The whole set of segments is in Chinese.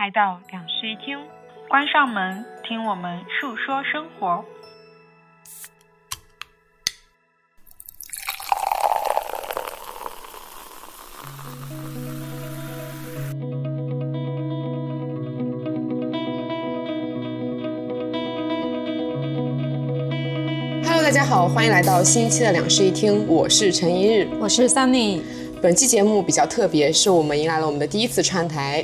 来到两室一厅，关上门，听我们述说生活。大家好，欢迎来到新一期的两室一厅，我是陈一日，我是 Sunny。 本期节目比较特别，是我们迎来了我们的第一次串台。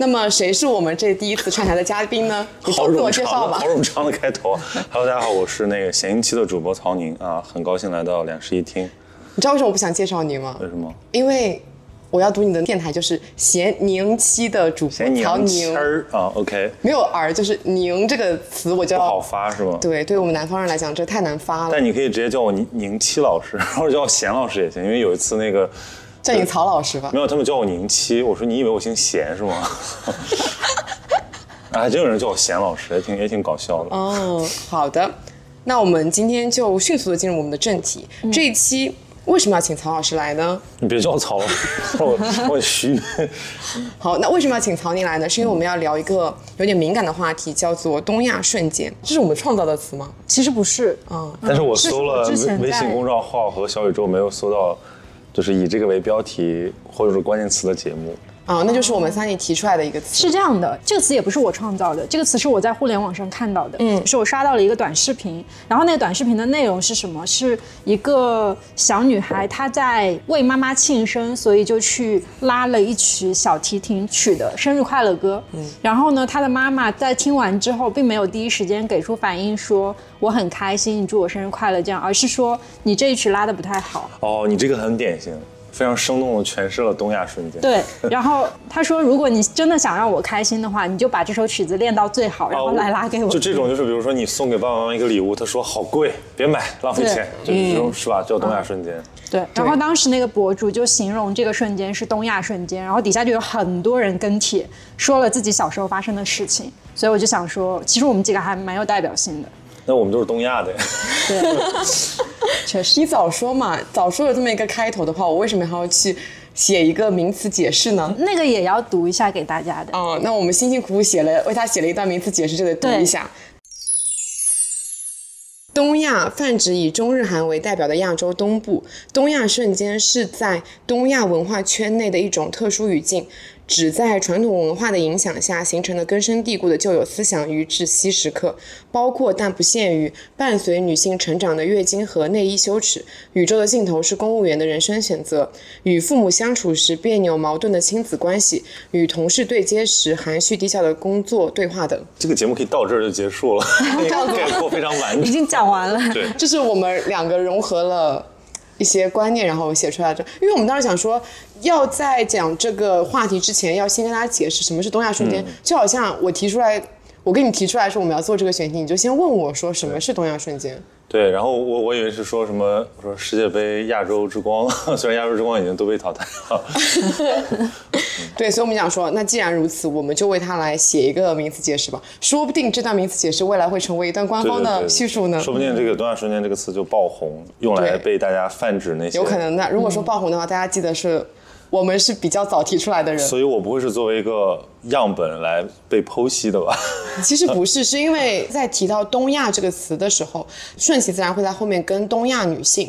那么谁是我们这第一次串台的嘉宾呢？你做自我介绍吧。好冗长的开头。Hello， 大家好，我是那个闲音期的主播曹宁啊，很高兴来到两室一厅。你知道为什么我不想介绍你吗？为什么？因为我要读你的电台，就是咸宁期的主播曹宁啊 ，OK， 没有 R， 就是宁这个词我叫不好发是吗？对，对我们南方人来讲，这太难发了。但你可以直接叫我宁期老师，或者叫我咸老师也行，因为有一次那个叫你曹老师吧，没有，他们叫我宁期，我说你以为我姓咸是吗？还真有人叫我咸老师，也挺搞笑的。哦，好的，那我们今天就迅速的进入我们的正题，这一期。为什么要请曹老师来呢？你别叫曹老师，我虚。好，那为什么要请曹宁来呢？是因为我们要聊一个有点敏感的话题，叫做东亚瞬间。这是我们创造的词吗？其实不是，但是我搜了微信公众号和小宇宙，没有搜到就是以这个为标题或者是关键词的节目。那就是我们Sunny提出来的一个词。是这样的，这个词也不是我创造的，这个词是我在互联网上看到的。是我刷到了一个短视频，然后那个短视频的内容是什么？是一个小女孩，她在为妈妈庆生，所以就去拉了一曲小提琴曲的生日快乐歌。然后呢，她的妈妈在听完之后，并没有第一时间给出反应说我很开心，你祝我生日快乐这样，而是说你这一曲拉得不太好。你这个很典型。非常生动的诠释了东亚瞬间。对，然后他说，如果你真的想让我开心的话，你就把这首曲子练到最好，然后来拉给我。就这种，就是比如说你送给爸爸妈妈一个礼物，他说好贵，别买，浪费钱，就是这种是吧？叫东亚瞬间。对，然后当时那个博主就形容这个瞬间是东亚瞬间，然后底下就有很多人跟帖说了自己小时候发生的事情，所以我就想说，其实我们几个还蛮有代表性的。那我们就是东亚的。对，确实。你早说嘛，早说有这么一个开头的话，我为什么还要去写一个名词解释呢？那个也要读一下给大家的。那我们辛辛苦苦为他写了一段名词解释，就得读一下。东亚泛指以中日韩为代表的亚洲东部，东亚瞬间是在东亚文化圈内的一种特殊语境，指在传统文化的影响下形成的根深蒂固的旧有思想与窒息时刻，包括但不限于伴随女性成长的月经和内衣羞耻，宇宙的尽头是公务员的人生选择，与父母相处时别扭矛盾的亲子关系，与同事对接时含蓄低笑的工作对话等。这个节目可以到这儿就结束了，概括非常完整，已经讲完了。对，这是我们两个融合了一些观念然后写出来的，因为我们当时想说要在讲这个话题之前要先跟大家解释什么是东亚瞬间。就好像我跟你提出来说我们要做这个选题，你就先问我说什么是东亚瞬间。对，然后我以为是说什么，我说世界杯亚洲之光，虽然亚洲之光已经都被淘汰了。对，所以我们想说，那既然如此，我们就为它来写一个名词解释吧，说不定这段名词解释未来会成为一段官方的叙述呢。对对对，说不定这个东亚瞬间这个词就爆红，用来被大家泛指那些。有可能的，如果说爆红的话，大家记得是我们是比较早提出来的人，所以我不会是作为一个样本来被剖析的吧？其实不是，是因为在提到东亚这个词的时候，顺其自然会在后面跟东亚女性，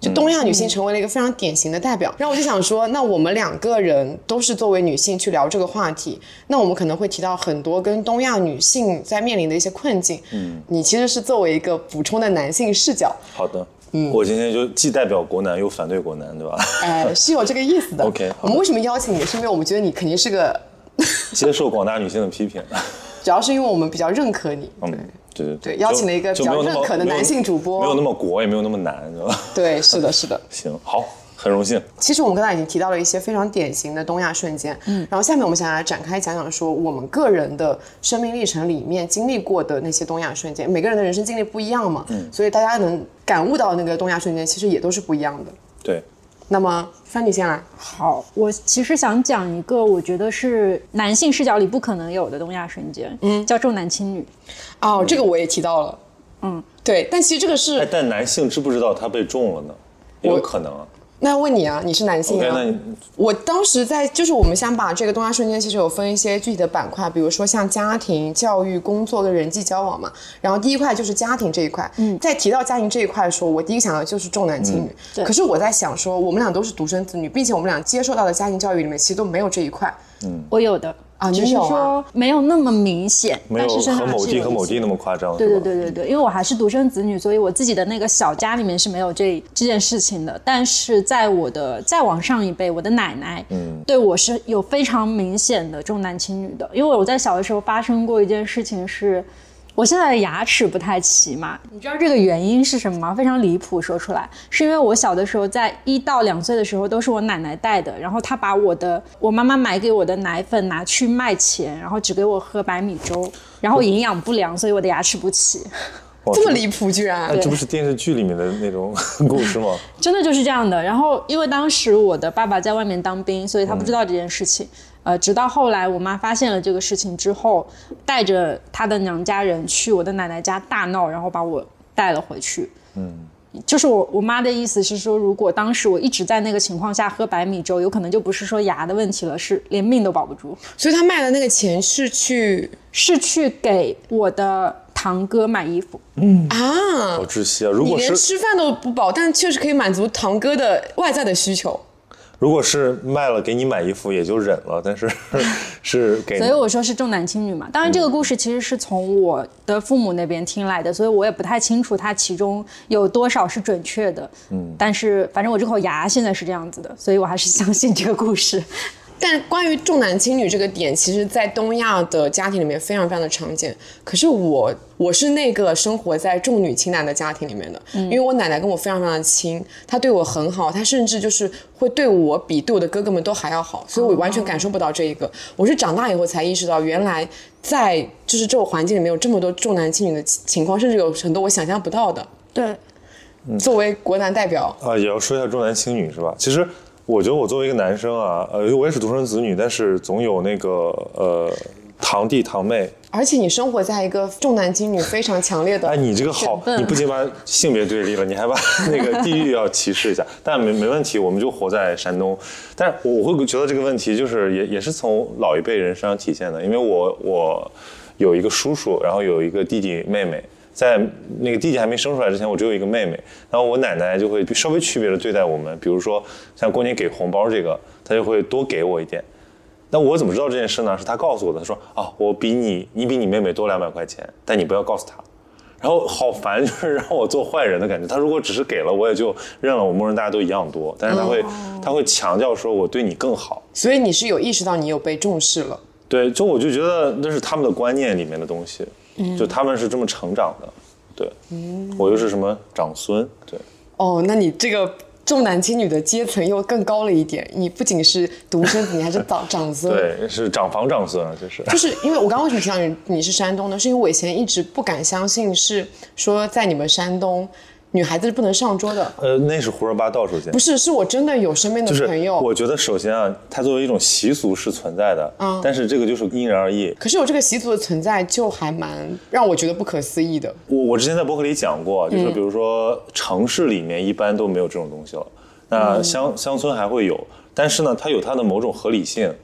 就东亚女性成为了一个非常典型的代表。然后我就想说，那我们两个人都是作为女性去聊这个话题，那我们可能会提到很多跟东亚女性在面临的一些困境。你其实是作为一个补充的男性视角。好的。我今天就既代表国男又反对国男，对吧？是有这个意思的。OK， 我们为什么邀请你？是因为我们觉得你肯定是个接受广大女性的批评，主要是因为我们比较认可你。对，邀请了一个比较认可的男性主播，没有那么国，也没有那么难，对吧？对，是的，是的。行，好，很荣幸。其实我们刚才已经提到了一些非常典型的东亚瞬间，然后下面我们想来展开讲讲说我们个人的生命历程里面经历过的那些东亚瞬间。每个人的人生经历不一样嘛，所以大家能感悟到那个东亚瞬间其实也都是不一样的。对，那么Sunny先来。好，我其实想讲一个我觉得是男性视角里不可能有的东亚瞬间，叫重男轻女。这个我也提到了。对，但其实这个是但男性知不知道他被重了呢？也有可能啊。那问你啊，你是男性啊。Okay, 我当时在就是我们想把这个东亚瞬间其实有分一些具体的板块，比如说像家庭、教育、工作跟人际交往嘛。然后第一块就是家庭这一块。嗯。在提到家庭这一块的时候，我第一个想到就是重男轻女。对。可是我在想说，我们俩都是独生子女，并且我们俩接受到的家庭教育里面其实都没有这一块。嗯。我有的。啊，只是说没有那么明显，没有和某地和某地那么夸张。对对对对对，因为我还是独生子女，所以我自己的那个小家里面是没有这件事情的。但是在我的再往上一辈，我的奶奶，对我是有非常明显的重男轻女的。因为我在小的时候发生过一件事情是，我现在的牙齿不太齐嘛，你知道这个原因是什么吗？非常离谱，说出来是因为我小的时候在1到2岁的时候都是我奶奶带的，然后她把我妈妈买给我的奶粉拿去卖钱，然后只给我喝白米粥，然后营养不良，所以我的牙齿不齐。这么离谱居然。这不是电视剧里面的那种故事吗？真的就是这样的。然后因为当时我的爸爸在外面当兵，所以他不知道这件事情。直到后来我妈发现了这个事情之后，带着她的娘家人去我的奶奶家大闹，然后把我带了回去。就是我妈的意思是说，如果当时我一直在那个情况下喝白米粥，有可能就不是说牙的问题了，是连命都保不住。所以她卖的那个钱是去给我的堂哥买衣服。好窒息啊！如果是你连吃饭都不饱，但确实可以满足堂哥的外在的需求。如果是卖了给你买衣服也就忍了，但是是给你。所以我说是重男轻女嘛。当然这个故事其实是从我的父母那边听来的，所以我也不太清楚它其中有多少是准确的。但是反正我这口牙现在是这样子的，所以我还是相信这个故事。但关于重男轻女这个点，其实在东亚的家庭里面非常非常的常见。可是我是那个生活在重女轻男的家庭里面的，因为我奶奶跟我非常非常的亲，她对我很好，她甚至就是会对我比对我的哥哥们都还要好，所以我完全感受不到这一个。我是长大以后才意识到，原来在就是这种环境里面有这么多重男轻女的情况，甚至有很多我想象不到的。对，作为国男代表啊，也要说一下重男轻女是吧？其实。我觉得我作为一个男生啊，我也是独生子女，但是总有那个堂弟堂妹。而且你生活在一个重男轻女非常强烈的。哎，你这个好，你不仅把性别对立了，你还把那个地域要歧视一下。但没问题，我们就活在山东。但是我会觉得这个问题就是也是从老一辈人身上体现的，因为我有一个叔叔，然后有一个弟弟妹妹。在那个弟弟还没生出来之前，我只有一个妹妹，然后我奶奶就会稍微区别的对待我们，比如说像过年给红包这个，她就会多给我一点。那我怎么知道这件事呢？是她告诉我的，她说啊，我比你比你妹妹多200块钱，但你不要告诉她。然后好烦，就是让我做坏人的感觉。她如果只是给了我也就认了，我默认大家都一样多，但是她会强调说我对你更好。所以你是有意识到你有被重视了？对，我就觉得那是他们的观念里面的东西。就他们是这么成长的，对，我又是什么长孙，对。哦，那你这个重男轻女的阶层又更高了一点，你不仅是独生子，你还是长孙，对，是长孙，就是因为我刚为什么提到你是山东的，是因为我以前一直不敢相信是说在你们山东。女孩子是不能上桌的，那是胡说八道。首先不是，是我真的有身边的朋友。就是、我觉得首先啊，它作为一种习俗是存在的，但是这个就是因人而异。可是有这个习俗的存在，就还蛮让我觉得不可思议的。我之前在博客里讲过，就是比如说城市里面一般都没有这种东西了，那乡村还会有，但是呢，它有它的某种合理性。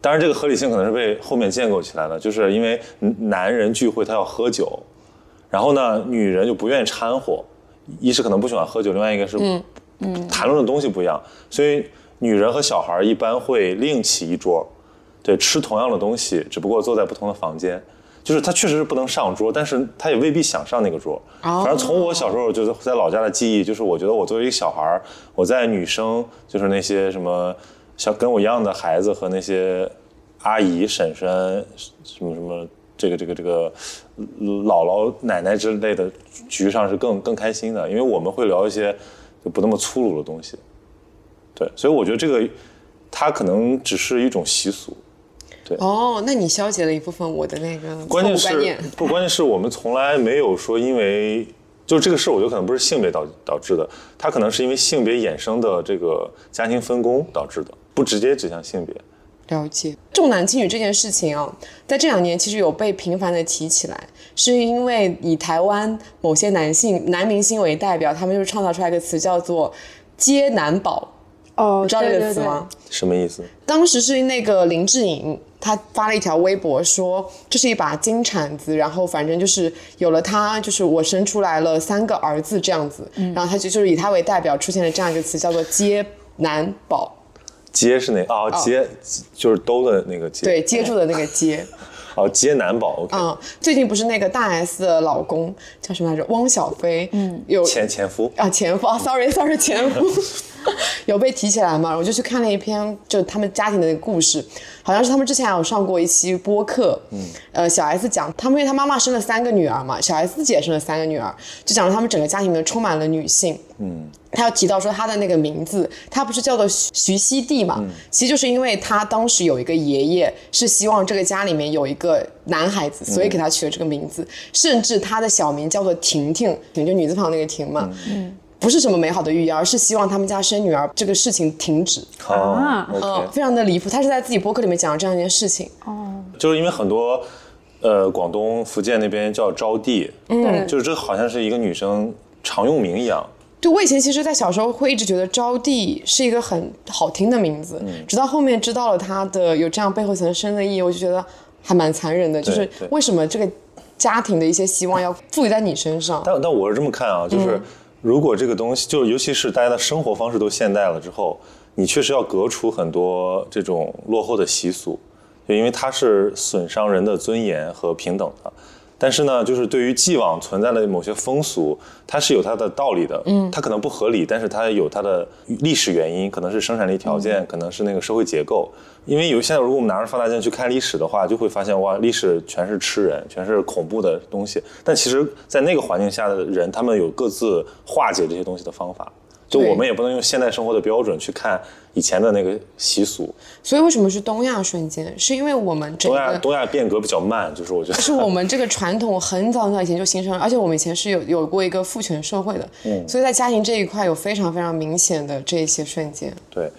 当然，这个合理性可能是被后面建构起来的，就是因为男人聚会他要喝酒，然后呢，女人就不愿意掺和。一是可能不喜欢喝酒，另外一个是谈论的东西不一样，所以女人和小孩一般会另起一桌，对，吃同样的东西，只不过坐在不同的房间。就是他确实是不能上桌，但是他也未必想上那个桌。反正从我小时候就是在老家的记忆，就是我觉得我作为一个小孩，我在女生就是那些什么跟我一样的孩子和那些阿姨婶婶什么什么这个姥姥奶奶之类的局上是更开心的，因为我们会聊一些就不那么粗鲁的东西。对，所以我觉得这个它可能只是一种习俗。对。哦，那你消解了一部分我的那个观念。关键是我们从来没有说因为就这个事，我觉得可能不是性别导致的，它可能是因为性别衍生的这个家庭分工导致的，不直接指向性别。了解重男轻女这件事情啊，在这2年其实有被频繁的提起来，是因为以台湾某些男明星为代表，他们就是创造出来一个词叫做接男宝。哦，你知道这个词吗？什么意思？当时是那个林志颖，他发了一条微博说这是一把金铲子，然后反正就是有了他，就是我生出来了3个儿子这样子，然后他就是以他为代表出现了这样一个词，叫做接男宝。接是哪个？哦，接就是兜的那个接。对，接住的那个接。哦，接男宝。OK。嗯，最近不是那个大 S 的老公叫什么来着？汪小菲。嗯，有前夫啊，前夫啊 ，sorry， 前夫。有被提起来嘛？我就去看了一篇，就他们家庭的那个故事，好像是他们之前有上过一期播客。嗯，小 S 讲他们，因为他妈妈生了3个女儿嘛，小 S 自己也生了3个女儿，就讲了他们整个家庭里面充满了女性。嗯，他要提到说他的那个名字，他不是叫做徐熙娣嘛？其实就是因为他当时有一个爷爷是希望这个家里面有一个男孩子，所以给他取了这个名字。甚至他的小名叫做婷婷，就女字旁那个婷嘛。嗯。不是什么美好的寓意，而是希望他们家生女儿这个事情停止。啊，非常的离谱。他是在自己播客里面讲这样一件事情。哦，就是因为很多，广东、福建那边叫招娣，嗯，就是这好像是一个女生常用名一样。就我以前其实在小时候会一直觉得招娣是一个很好听的名字，直到后面知道了它的有这样背后层深的意义，我就觉得还蛮残忍的。就是为什么这个家庭的一些希望要赋予在你身上？但我是这么看啊，就是。如果这个东西，就尤其是大家的生活方式都现代了之后，你确实要革除很多这种落后的习俗，就因为它是损伤人的尊严和平等的。但是呢，就是对于既往存在的某些风俗，它是有它的道理的，它可能不合理，但是它有它的历史原因，可能是生产力条件，可能是那个社会结构。因为有现在如果我们拿着放大镜去看历史的话，就会发现哇，历史全是吃人，全是恐怖的东西。但其实在那个环境下的人，他们有各自化解这些东西的方法，就我们也不能用现代生活的标准去看以前的那个习俗。所以为什么是东亚瞬间？是因为我们整个东亚变革比较慢，就是我觉得是我们这个传统很早以前就形成了，而且我们以前是有过一个父权社会的，所以在家庭这一块有非常明显的这一些瞬间。对，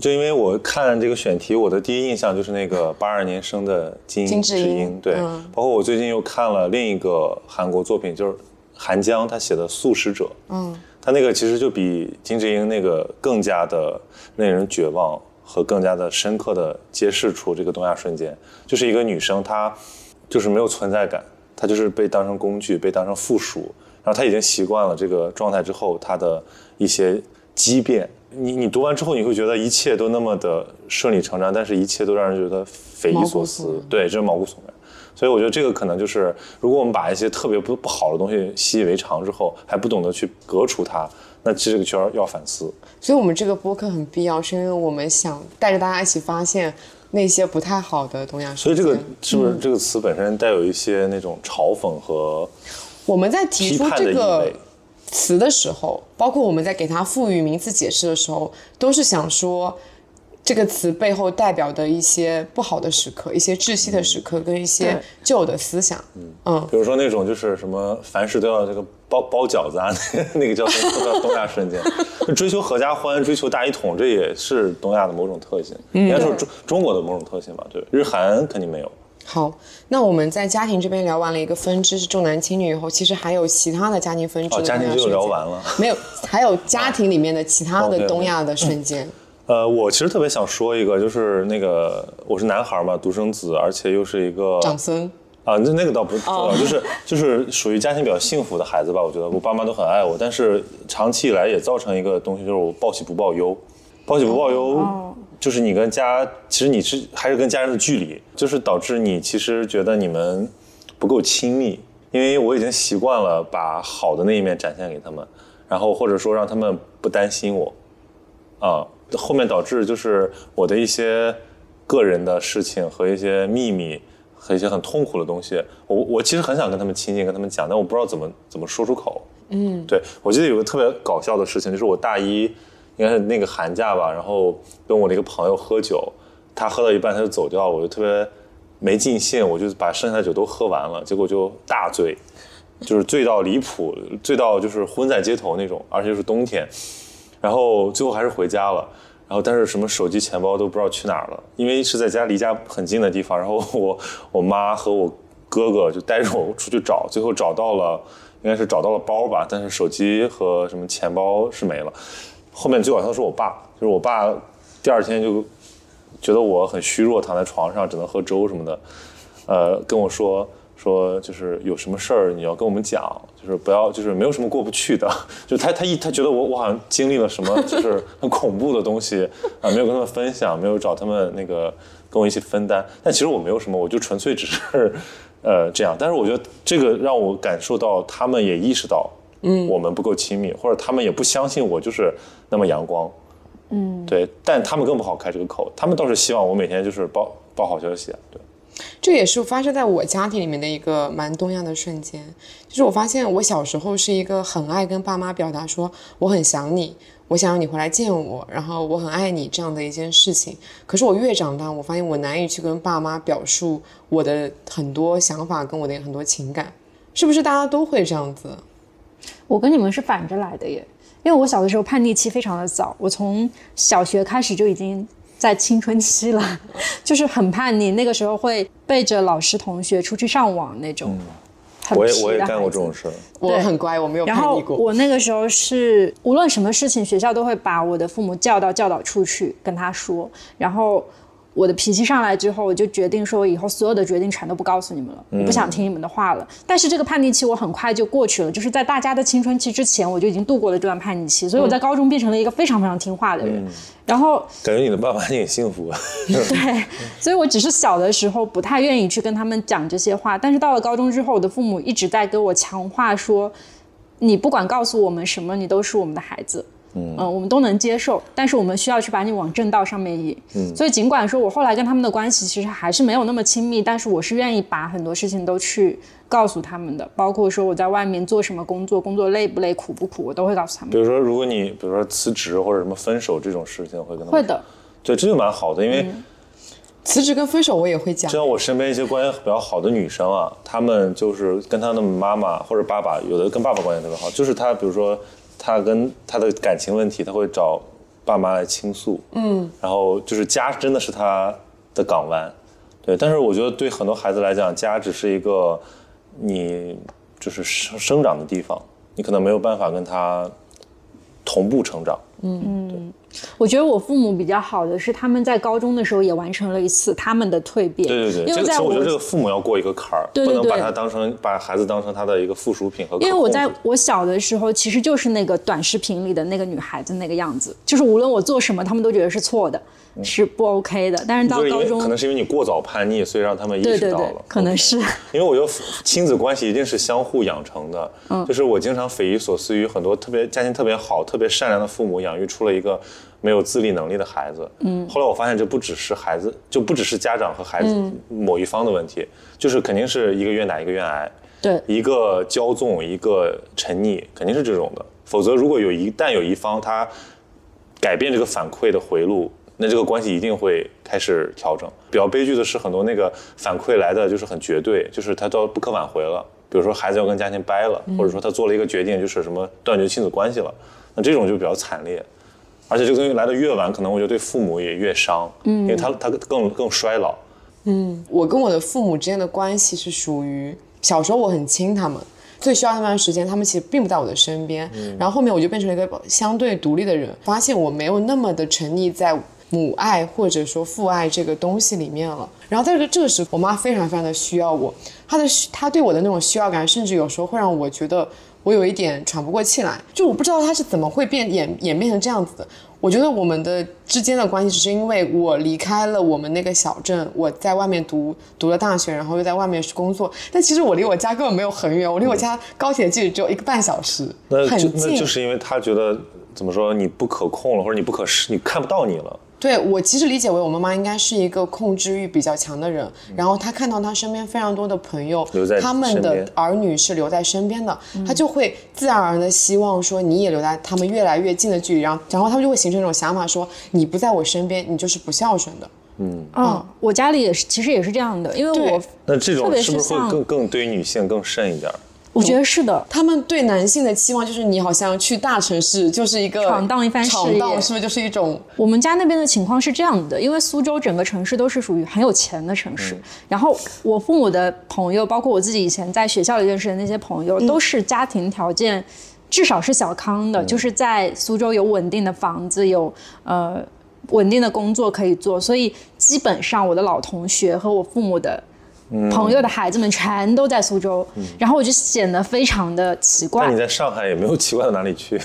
就因为我看这个选题，我的第一印象就是那个82年生的金智英，对，包括我最近又看了另一个韩国作品，就是韩江他写的《素食者》，他那个其实就比金智英那个更加的令人绝望和更加的深刻的揭示出这个东亚瞬间，就是一个女生她就是没有存在感，她就是被当成工具，被当成附属，然后她已经习惯了这个状态之后她的一些畸变。你读完之后你会觉得一切都那么的顺理成章，但是一切都让人觉得匪夷所思。对，这是毛骨悚然。所以我觉得这个可能就是，如果我们把一些特别不好的东西习以为常之后，还不懂得去革除它，那这个就要反思。所以我们这个播客很必要，是因为我们想带着大家一起发现那些不太好的东亚。所以这个是不是这个词本身带有一些那种嘲讽和我们在提出这个词的时候，包括我们在给它赋予名词解释的时候，都是想说。这个词背后代表的一些不好的时刻，一些窒息的时刻，跟一些旧的思想。比如说那种就是什么凡事都要这个包饺子啊，那个叫什么东亚瞬间，追求合家欢，追求大一统，这也是东亚的某种特性，应该说中国的某种特性吧。对，日韩肯定没有。好，那我们在家庭这边聊完了一个分支是重男轻女以后，其实还有其他的家庭分支的。家庭就聊完了？没有，还有家庭里面的其他的东亚的瞬间。我其实特别想说一个，就是那个我是男孩嘛，独生子，而且又是一个长孙啊，那个倒不重要，就是属于家庭比较幸福的孩子吧。我觉得我爸妈都很爱我，但是长期以来也造成一个东西，就是我报喜不报忧。报喜不报忧，就是你跟家，其实你是还是跟家人的距离，就是导致你其实觉得你们不够亲密，因为我已经习惯了把好的那一面展现给他们，然后或者说让他们不担心我啊。后面导致就是我的一些个人的事情和一些秘密和一些很痛苦的东西，我其实很想跟他们亲近，跟他们讲，但我不知道怎么说出口。对，我记得有个特别搞笑的事情，就是我大一应该是那个寒假吧，然后跟我的一个朋友喝酒，他喝到一半他就走掉了，我就特别没尽兴，我就把剩下的酒都喝完了，结果就大醉，就是醉到离谱，醉到就是昏在街头那种，而且是冬天。然后最后还是回家了，然后但是什么手机钱包都不知道去哪儿了，因为是在家离家很近的地方，然后我妈和我哥哥就带着我出去找，最后找到了，应该是找到了包吧，但是手机和什么钱包是没了。后面最搞笑是我爸，就是我爸第二天就觉得我很虚弱，躺在床上只能喝粥什么的，跟我说就是有什么事儿你要跟我们讲，就是不要就是没有什么过不去的，就他觉得我好像经历了什么就是很恐怖的东西啊，没有跟他们分享，没有找他们那个跟我一起分担，但其实我没有什么，我就纯粹只是这样，但是我觉得这个让我感受到他们也意识到我们不够亲密，或者他们也不相信我就是那么阳光，对，但他们更不好开这个口，他们倒是希望我每天就是报好消息啊，对。这也是发生在我家庭里面的一个蛮东样的瞬间，就是我发现我小时候是一个很爱跟爸妈表达说我很想你，我想要你回来见我，然后我很爱你这样的一件事情。可是我越长大，我发现我难以去跟爸妈表述我的很多想法跟我的很多情感，是不是大家都会这样子？我跟你们是反着来的耶，因为我小的时候叛逆期非常的早，我从小学开始就已经在青春期了，就是很叛逆，那个时候会背着老师同学出去上网那种，我也干过这种事，我很乖，我没有叛逆过。然后我那个时候是无论什么事情学校都会把我的父母叫到教导处去跟他说，然后我的脾气上来之后，我就决定说以后所有的决定全都不告诉你们了，我不想听你们的话了。但是这个叛逆期我很快就过去了，就是在大家的青春期之前我就已经度过了这段叛逆期，所以我在高中变成了一个非常非常听话的人，然后感觉你的爸妈也很幸福啊。对，所以我只是小的时候不太愿意去跟他们讲这些话，但是到了高中之后，我的父母一直在给我强化说，你不管告诉我们什么，你都是我们的孩子，我们都能接受，但是我们需要去把你往正道上面引。所以尽管说我后来跟他们的关系其实还是没有那么亲密，但是我是愿意把很多事情都去告诉他们的，包括说我在外面做什么工作，工作累不累苦不苦，我都会告诉他们。比如说如果你比如说辞职或者什么分手这种事情会跟他们。会的。对，这就蛮好的，因为、辞职跟分手我也会讲。像我身边一些关系比较好的女生啊，她们就是跟她的妈妈或者爸爸，有的跟爸爸关系特别好，就是她比如说他跟他的感情问题，他会找爸妈来倾诉，然后就是家真的是他的港湾，对。但是我觉得对很多孩子来讲，家只是一个你就是生长的地方，你可能没有办法跟他同步成长。我觉得我父母比较好的是，他们在高中的时候也完成了一次他们的蜕变。对，因为在我觉得这个父母要过一个坎儿，不能把他当成把孩子当成他的一个附属品和。因为我在我小的时候，其实就是那个短视频里的那个女孩子那个样子，就是无论我做什么，他们都觉得是错的，是不 OK 的。但是到高中，可能是因为你过早叛逆，所以让他们意识到了。对，可能是。因为我觉得亲子关系一定是相互养成的，就是我经常匪夷所思于很多特别家庭特别好、特别善良的父母养育出了一个没有自理能力的孩子，后来我发现这不只是孩子，就不只是家长和孩子某一方的问题，就是肯定是一个愿打一个愿挨，对，一个骄纵一个沉溺，肯定是这种的。否则如果一旦有一方他改变这个反馈的回路，那这个关系一定会开始调整。比较悲剧的是，很多那个反馈来的就是很绝对，就是他都不可挽回了，比如说孩子要跟家庭掰了，或者说他做了一个决定，就是什么断绝亲子关系了，那这种就比较惨烈。而且这个东西来的越晚，可能我觉得对父母也越伤，因为他更衰老。我跟我的父母之间的关系是属于小时候我很亲他们，最需要他们的时间他们其实并不在我的身边，然后后面我就变成了一个相对独立的人，发现我没有那么的沉溺在母爱或者说父爱这个东西里面了。然后在这个时候，我妈非常非常的需要我，她对我的那种需要感，甚至有时候会让我觉得我有一点喘不过气来，就我不知道他是怎么会演变成这样子的。我觉得我们的之间的关系只是因为我离开了我们那个小镇，我在外面读了大学，然后又在外面工作，但其实我离我家根本没有很远，我离我家高铁距离只有1个半小时，很近。那就是因为他觉得怎么说你不可控了，或者你看不到你了。对，我其实理解为我妈妈应该是一个控制欲比较强的人，然后她看到她身边非常多的朋友，他们的儿女是留在身边的，她就会自然而然的希望说你也留在他们越来越近的距离，然后他们就会形成一种想法说你不在我身边，你就是不孝顺的。我家里也是，其实也是这样的，因为我那这种是不是会更对女性更甚一点？我觉得是的，他们对男性的期望就是你好像去大城市就是一个闯荡一番事业，闯荡是不是就是一种？我们家那边的情况是这样的，因为苏州整个城市都是属于很有钱的城市，然后我父母的朋友，包括我自己以前在学校里认识的那些朋友，都是家庭条件至少是小康的，就是在苏州有稳定的房子，有稳定的工作可以做，所以基本上我的老同学和我父母的朋友的孩子们全都在苏州，然后我就显得非常的奇怪。那你在上海也没有奇怪到哪里去？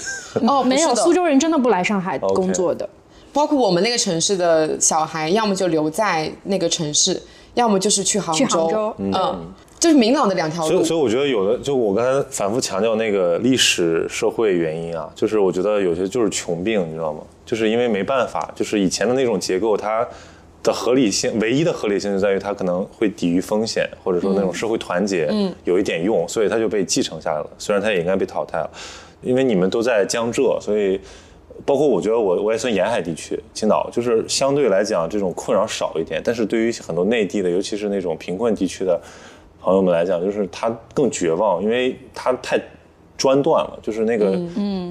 哦，没有，苏州人真的不来上海工作的，包括我们那个城市的小孩，要么就留在那个城市，要么就是去杭州。就是明朗的两条路。所以我觉得有的，就我刚才反复强调那个历史社会原因啊，就是我觉得有些就是穷病，你知道吗？就是因为没办法，就是以前的那种结构，它的合理性，唯一的合理性就在于它可能会抵御风险，或者说那种社会团结有一点用，所以它就被继承下来了。虽然它也应该被淘汰了，因为你们都在江浙，所以包括我觉得我也算沿海地区，青岛就是相对来讲这种困扰少一点，但是对于很多内地的，尤其是那种贫困地区的朋友们来讲，就是他更绝望，因为他太专断了，就是那个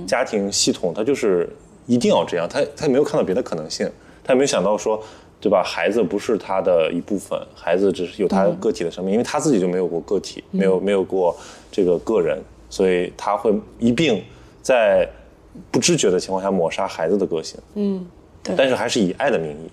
家庭系统，他就是一定要这样，他没有看到别的可能性，他也没有想到说，对吧？孩子不是他的一部分，孩子只是有他个体的生命，因为他自己就没有过个体，没有过这个个人，所以他会一并在不知觉的情况下抹杀孩子的个性。对。但是还是以爱的名义。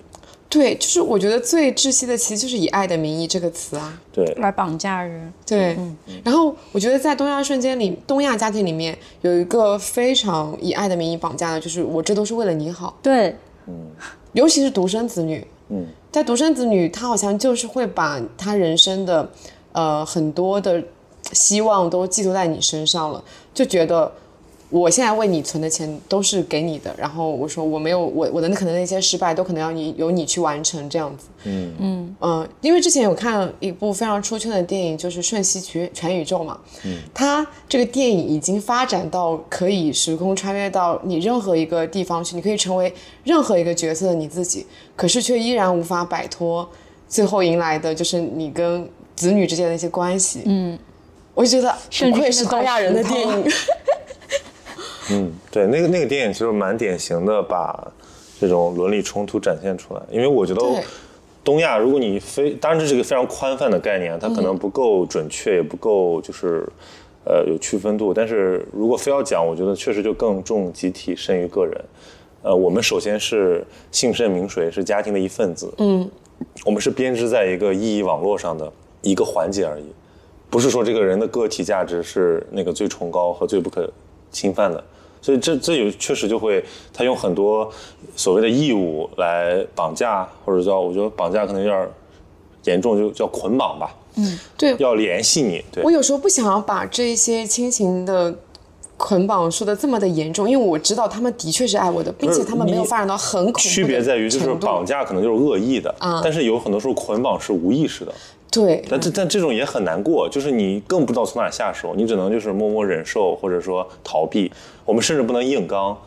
对，就是我觉得最窒息的其实就是以爱的名义这个词啊，对，来绑架人。对，然后我觉得在东亚瞬间里，东亚家庭里面有一个非常以爱的名义绑架的，就是我这都是为了你好。对，尤其是独生子女，在独生子女，他好像就是会把他人生的很多的希望都寄托在你身上了，就觉得我现在为你存的钱都是给你的，然后我说我没有我的可能那些失败都可能要你由你去完成这样子。因为之前有看一部非常出圈的电影，就是《瞬息全宇宙》嘛，它这个电影已经发展到可以时空穿越到你任何一个地方去，你可以成为任何一个角色的你自己，可是却依然无法摆脱最后迎来的就是你跟子女之间的一些关系。我就觉得不愧是东亚人的电影。对，那个电影其实蛮典型的把这种伦理冲突展现出来，因为我觉得东亚，如果你当然这是一个非常宽泛的概念，它可能不够准确，也不够就是有区分度，但是如果非要讲，我觉得确实就更重集体胜于个人。我们首先是姓甚名谁，是家庭的一份子，我们是编织在一个意义网络上的一个环节而已，不是说这个人的个体价值是那个最崇高和最不可侵犯的，所以这有确实就会，他用很多所谓的义务来绑架，或者叫我觉得绑架可能有点严重，就叫捆绑吧。对，要联系你。对，我有时候不想要把这些亲情的捆绑说的这么的严重，因为我知道他们的确是爱我的，并且他们没有发展到很恐怖的程度。区别在于，就是绑架可能就是恶意的，但是有很多时候捆绑是无意识的。对，但这种也很难过，就是你更不知道从哪下手，你只能就是默默忍受，或者说逃避。我们甚至不能硬刚，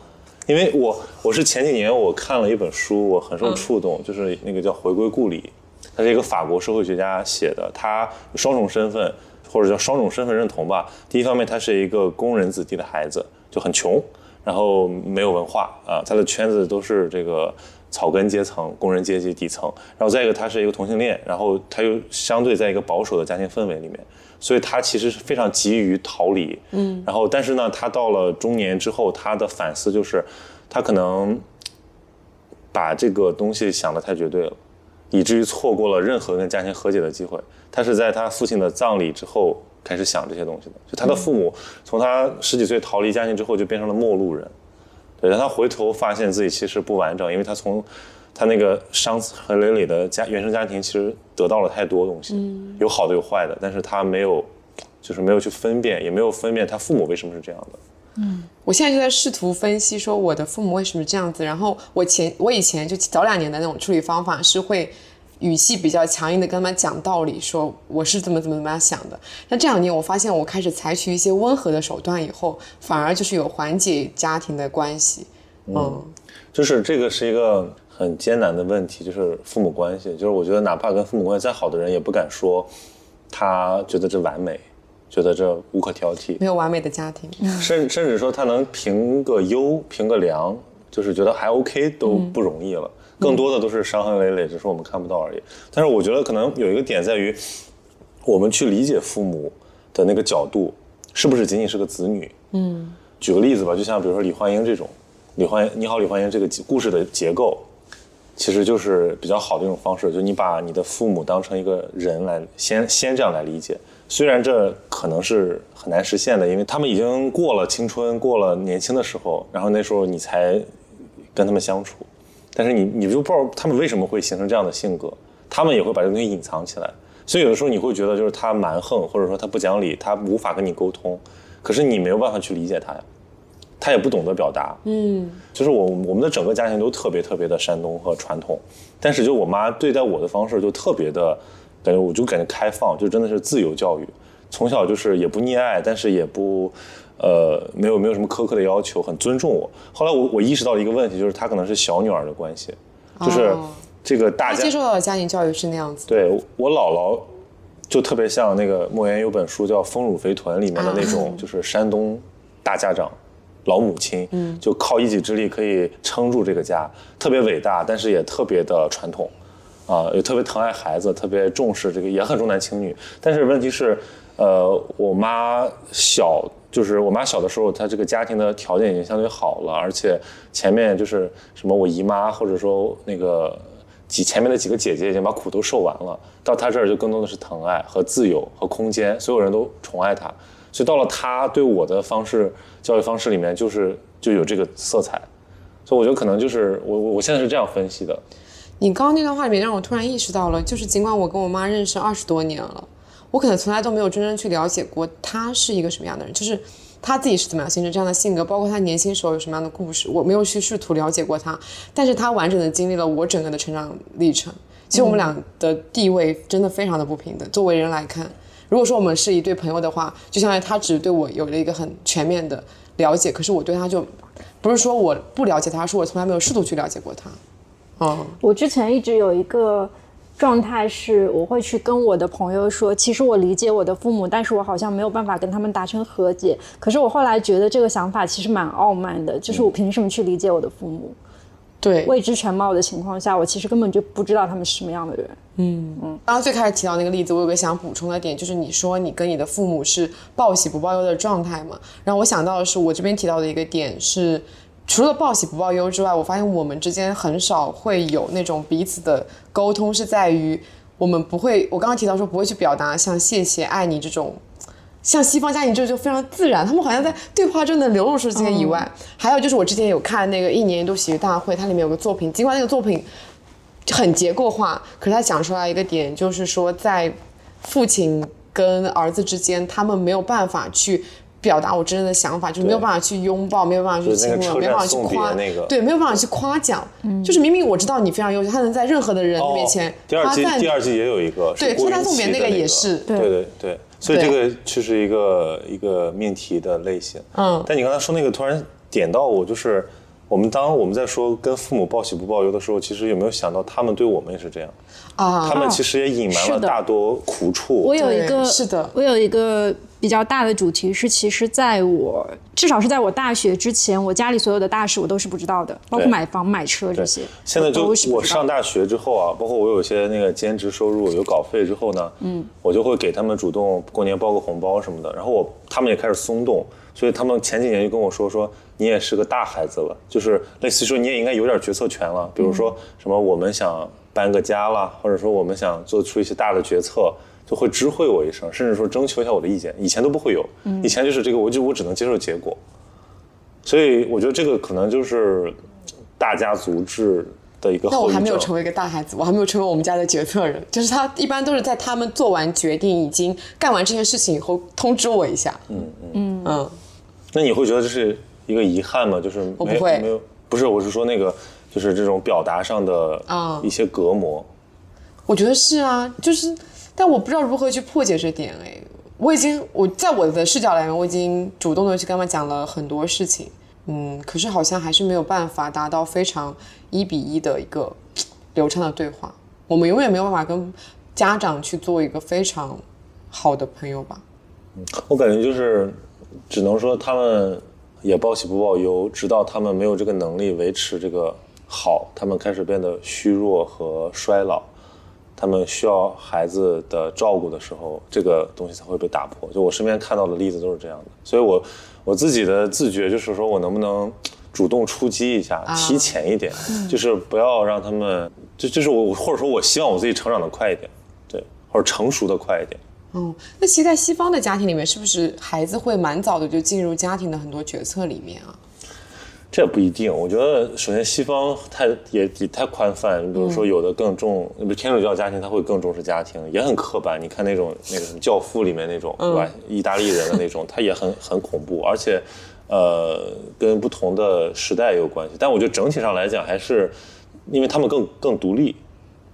因为我是前几年我看了一本书，我很受触动，就是那个叫《回归故里》，它是一个法国社会学家写的，他双重身份或者叫双种身份认同吧。第一方面，他是一个工人子弟的孩子，就很穷，然后没有文化啊，他的圈子都是这个草根阶层、工人阶级底层，然后再一个他是一个同性恋，然后他又相对在一个保守的家庭氛围里面，所以他其实是非常急于逃离。然后但是呢，他到了中年之后，他的反思就是，他可能把这个东西想得太绝对了，以至于错过了任何跟家庭和解的机会。他是在他父亲的葬礼之后开始想这些东西的，就他的父母从他十几岁逃离家庭之后就变成了陌路人。对，但他回头发现自己其实不完整，因为他从他那个伤痕累累的原生家庭其实得到了太多东西，有好的有坏的，但是他没有去分辨，也没有分辨他父母为什么是这样的。我现在就在试图分析说我的父母为什么这样子，然后我以前就早2年的那种处理方法是会语气比较强硬的跟他们讲道理，说我是怎么想的。那这2年我发现我开始采取一些温和的手段以后，反而就是有缓解家庭的关系。就是这个是一个很艰难的问题，就是父母关系，就是我觉得哪怕跟父母关系再好的人也不敢说他觉得这完美，觉得这无可挑剔，没有完美的家庭，甚至说他能评个优评个良，就是觉得还 OK 都不容易了。更多的都是伤痕累累，只是我们看不到而已。但是我觉得可能有一个点在于，我们去理解父母的那个角度，是不是仅仅是个子女？举个例子吧，就像比如说李焕英这种，李焕英，你好，李焕英这个故事的结构，其实就是比较好的一种方式，就你把你的父母当成一个人来先这样来理解。虽然这可能是很难实现的，因为他们已经过了青春，过了年轻的时候，然后那时候你才跟他们相处，但是你就不知道他们为什么会形成这样的性格，他们也会把这个东西隐藏起来。所以有的时候你会觉得就是他蛮横，或者说他不讲理，他无法跟你沟通，可是你没有办法去理解他呀，他也不懂得表达。嗯，就是我们的整个家庭都特别特别的山东和传统，但是就我妈对待我的方式就特别的感觉，我就感觉开放，就真的是自由教育，从小就是也不溺爱，但是也不没有什么苛刻的要求，很尊重我。后来我意识到了一个问题，就是她可能是小女儿的关系，就是这个大家接受到的家庭教育是那样子。对，我姥姥就特别像那个莫言有本书叫《丰乳肥臀》里面的那种，就是山东大家长。老母亲，就靠一己之力可以撑住这个家，特别伟大，但是也特别的传统，啊，也特别疼爱孩子，特别重视这个，也很重男轻女。但是问题是，我妈小的时候，她这个家庭的条件已经相对好了，而且前面就是什么我姨妈或者说那个前面的几个姐姐已经把苦都受完了，到她这儿就更多的是疼爱和自由和空间，所有人都宠爱她。所以到了他对我的教育方式里面，就有这个色彩，所以我觉得可能就是我现在是这样分析的。你刚刚那段话里面让我突然意识到了，就是尽管我跟我妈认识20多年了，我可能从来都没有真正去了解过她是一个什么样的人，就是她自己是怎么样形成这样的性格，包括她年轻时候有什么样的故事，我没有去试图了解过她，但是她完整的经历了我整个的成长历程。其实我们俩的地位真的非常的不平等，作为人来看。如果说我们是一对朋友的话，就相当于他只对我有了一个很全面的了解，可是我对他就不是说我不了解他，是我从来没有试图去了解过他。我之前一直有一个状态是，我会去跟我的朋友说，其实我理解我的父母，但是我好像没有办法跟他们达成和解。可是我后来觉得这个想法其实蛮傲慢的，就是我凭什么去理解我的父母？对，未知全貌的情况下，我其实根本就不知道他们是什么样的人。刚刚最开始提到那个例子，我有个想补充的点，就是你说你跟你的父母是报喜不报忧的状态嘛，然后我想到的是，我这边提到的一个点是，除了报喜不报忧之外，我发现我们之间很少会有那种彼此的沟通，是在于我们不会，我刚刚提到说不会去表达像谢谢、爱你这种，像西方家庭就非常自然，他们好像在对话中的流露出这些以外，还有就是我之前有看那个一年一度喜剧大会，它里面有个作品，尽管那个作品很结构化，可是他讲出来一个点，就是说在父亲跟儿子之间，他们没有办法去表达我真正的想法，就是没有办法去拥抱，没有办法去亲吻，没有办法去夸，对，没有办法去夸奖。就是明明我知道你非常优秀，他能在任何的人面前夸赞。第二季也有一个，对，脱单送别那个也是，对。所以这个就是一个命题的类型。但你刚才说那个突然点到我，就是我们在说跟父母报喜不报忧的时候，其实有没有想到他们对我们也是这样啊？他们其实也隐瞒了大多苦处。我有一个比较大的主题是，其实在我至少是在我大学之前，我家里所有的大事我都是不知道的，包括买房买车这些。现在就我上大学之后啊，包括我有些那个兼职收入有稿费之后呢，我就会给他们主动过年包个红包什么的，然后他们也开始松动，所以他们前几年就跟我说你也是个大孩子了，就是类似于说你也应该有点决策权了，比如说什么我们想搬个家啦，或者说我们想做出一些大的决策，就会知会我一声，甚至说征求一下我的意见，以前都不会有。以前就是这个，我只能接受结果。所以我觉得这个可能就是大家族制的一个后遗症。那我还没有成为一个大孩子，我还没有成为我们家的决策人，就是他一般都是在他们做完决定、已经干完这些事情以后通知我一下。那你会觉得这是一个遗憾吗？就是我不会，没有，不是，我是说那个就是这种表达上的一些隔膜。我觉得是啊，就是。但我不知道如何去破解这点。我在我的视角来源，我已经主动的去跟他们讲了很多事情，可是好像还是没有办法达到非常1:1的一个流畅的对话。我们永远没有办法跟家长去做一个非常好的朋友吧。我感觉就是只能说他们也报喜不报忧，直到他们没有这个能力维持这个好，他们开始变得虚弱和衰老。他们需要孩子的照顾的时候，这个东西才会被打破。就我身边看到的例子都是这样的，所以我自己的自觉就是说我能不能主动出击一下，提前一点，就是不要让他们，就是我或者说我希望我自己成长的快一点，对，或者成熟的快一点。嗯，那其实在西方的家庭里面，是不是孩子会蛮早的就进入家庭的很多决策里面啊？这不一定，我觉得首先西方也太宽泛，比如说有的更重，天主教家庭他会更重视家庭，也很刻板。你看那种什么教父里面那种，对吧？意大利人的那种，他也很恐怖，而且跟不同的时代有关系。但我觉得整体上来讲，还是因为他们更独立，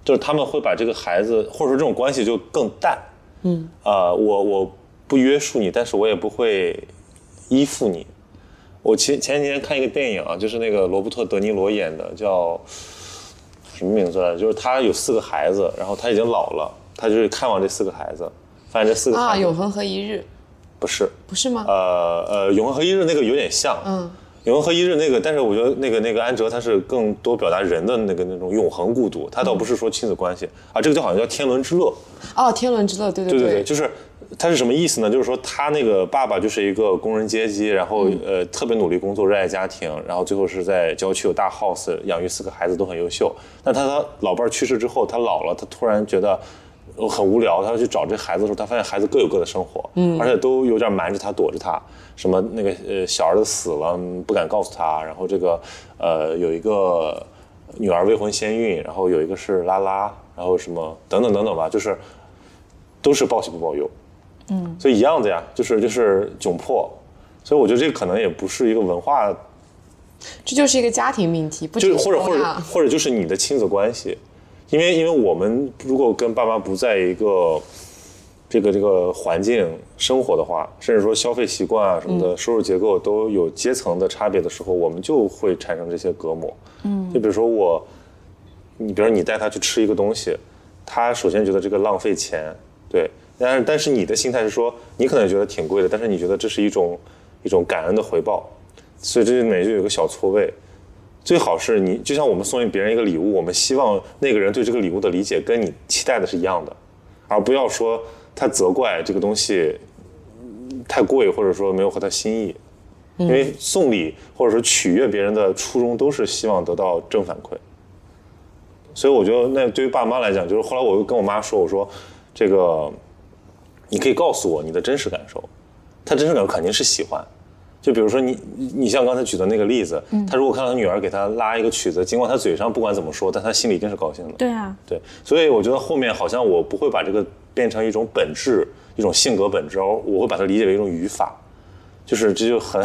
就是他们会把这个孩子或者说这种关系就更淡。嗯啊、我不约束你，但是我也不会依附你。我前几天看一个电影啊，就是那个罗伯特·德尼罗演的，叫什么名字来着？就是他有四个孩子，然后他已经老了，他就是看望这四个孩子，发现这四个孩子永恒和一日，不是吗？永恒和一日那个有点像，永恒和一日那个，但是我觉得那个安哲他是更多表达人的那种永恒孤独，他倒不是说亲子关系啊，这个就好像叫天伦之乐。哦，天伦之乐，对，就是。他是什么意思呢？就是说他那个爸爸就是一个工人阶级，然后特别努力工作，热爱家庭，然后最后是在郊区有大 house 养育四个孩子，都很优秀。但他老伴去世之后，他老了，他突然觉得很无聊，他去找这孩子的时候，他发现孩子各有各的生活，而且都有点瞒着他，躲着他。什么那个小儿子死了不敢告诉他，然后这个有一个女儿未婚先孕，然后有一个是拉拉，然后什么等等等等吧，就是都是报喜不报忧。嗯，所以一样的呀，就是窘迫，所以我觉得这可能也不是一个文化，这就是一个家庭命题，不就是或者就是你的亲子关系，因为我们如果跟爸妈不在一个这个环境生活的话，甚至说消费习惯啊什么的，收入结构都有阶层的差别的时候，我们就会产生这些隔膜。嗯，就比如说你带他去吃一个东西，他首先觉得这个浪费钱，对。但是你的心态是说，你可能觉得挺贵的，但是你觉得这是一种感恩的回报，所以这里面就有一个小错位。最好是你就像我们送给别人一个礼物，我们希望那个人对这个礼物的理解跟你期待的是一样的，而不要说他责怪这个东西太贵，或者说没有合他心意。因为送礼或者说取悦别人的初衷都是希望得到正反馈。所以我觉得那对于爸妈来讲，就是后来我跟我妈说，我说这个。你可以告诉我你的真实感受，他真实感受肯定是喜欢。就比如说你像刚才举的那个例子，他如果看到他女儿给他拉一个曲子，尽管他嘴上不管怎么说，但他心里一定是高兴的。对啊，对，所以我觉得后面好像我不会把这个变成一种本质，一种性格本质，我会把它理解为一种语法，就是这就很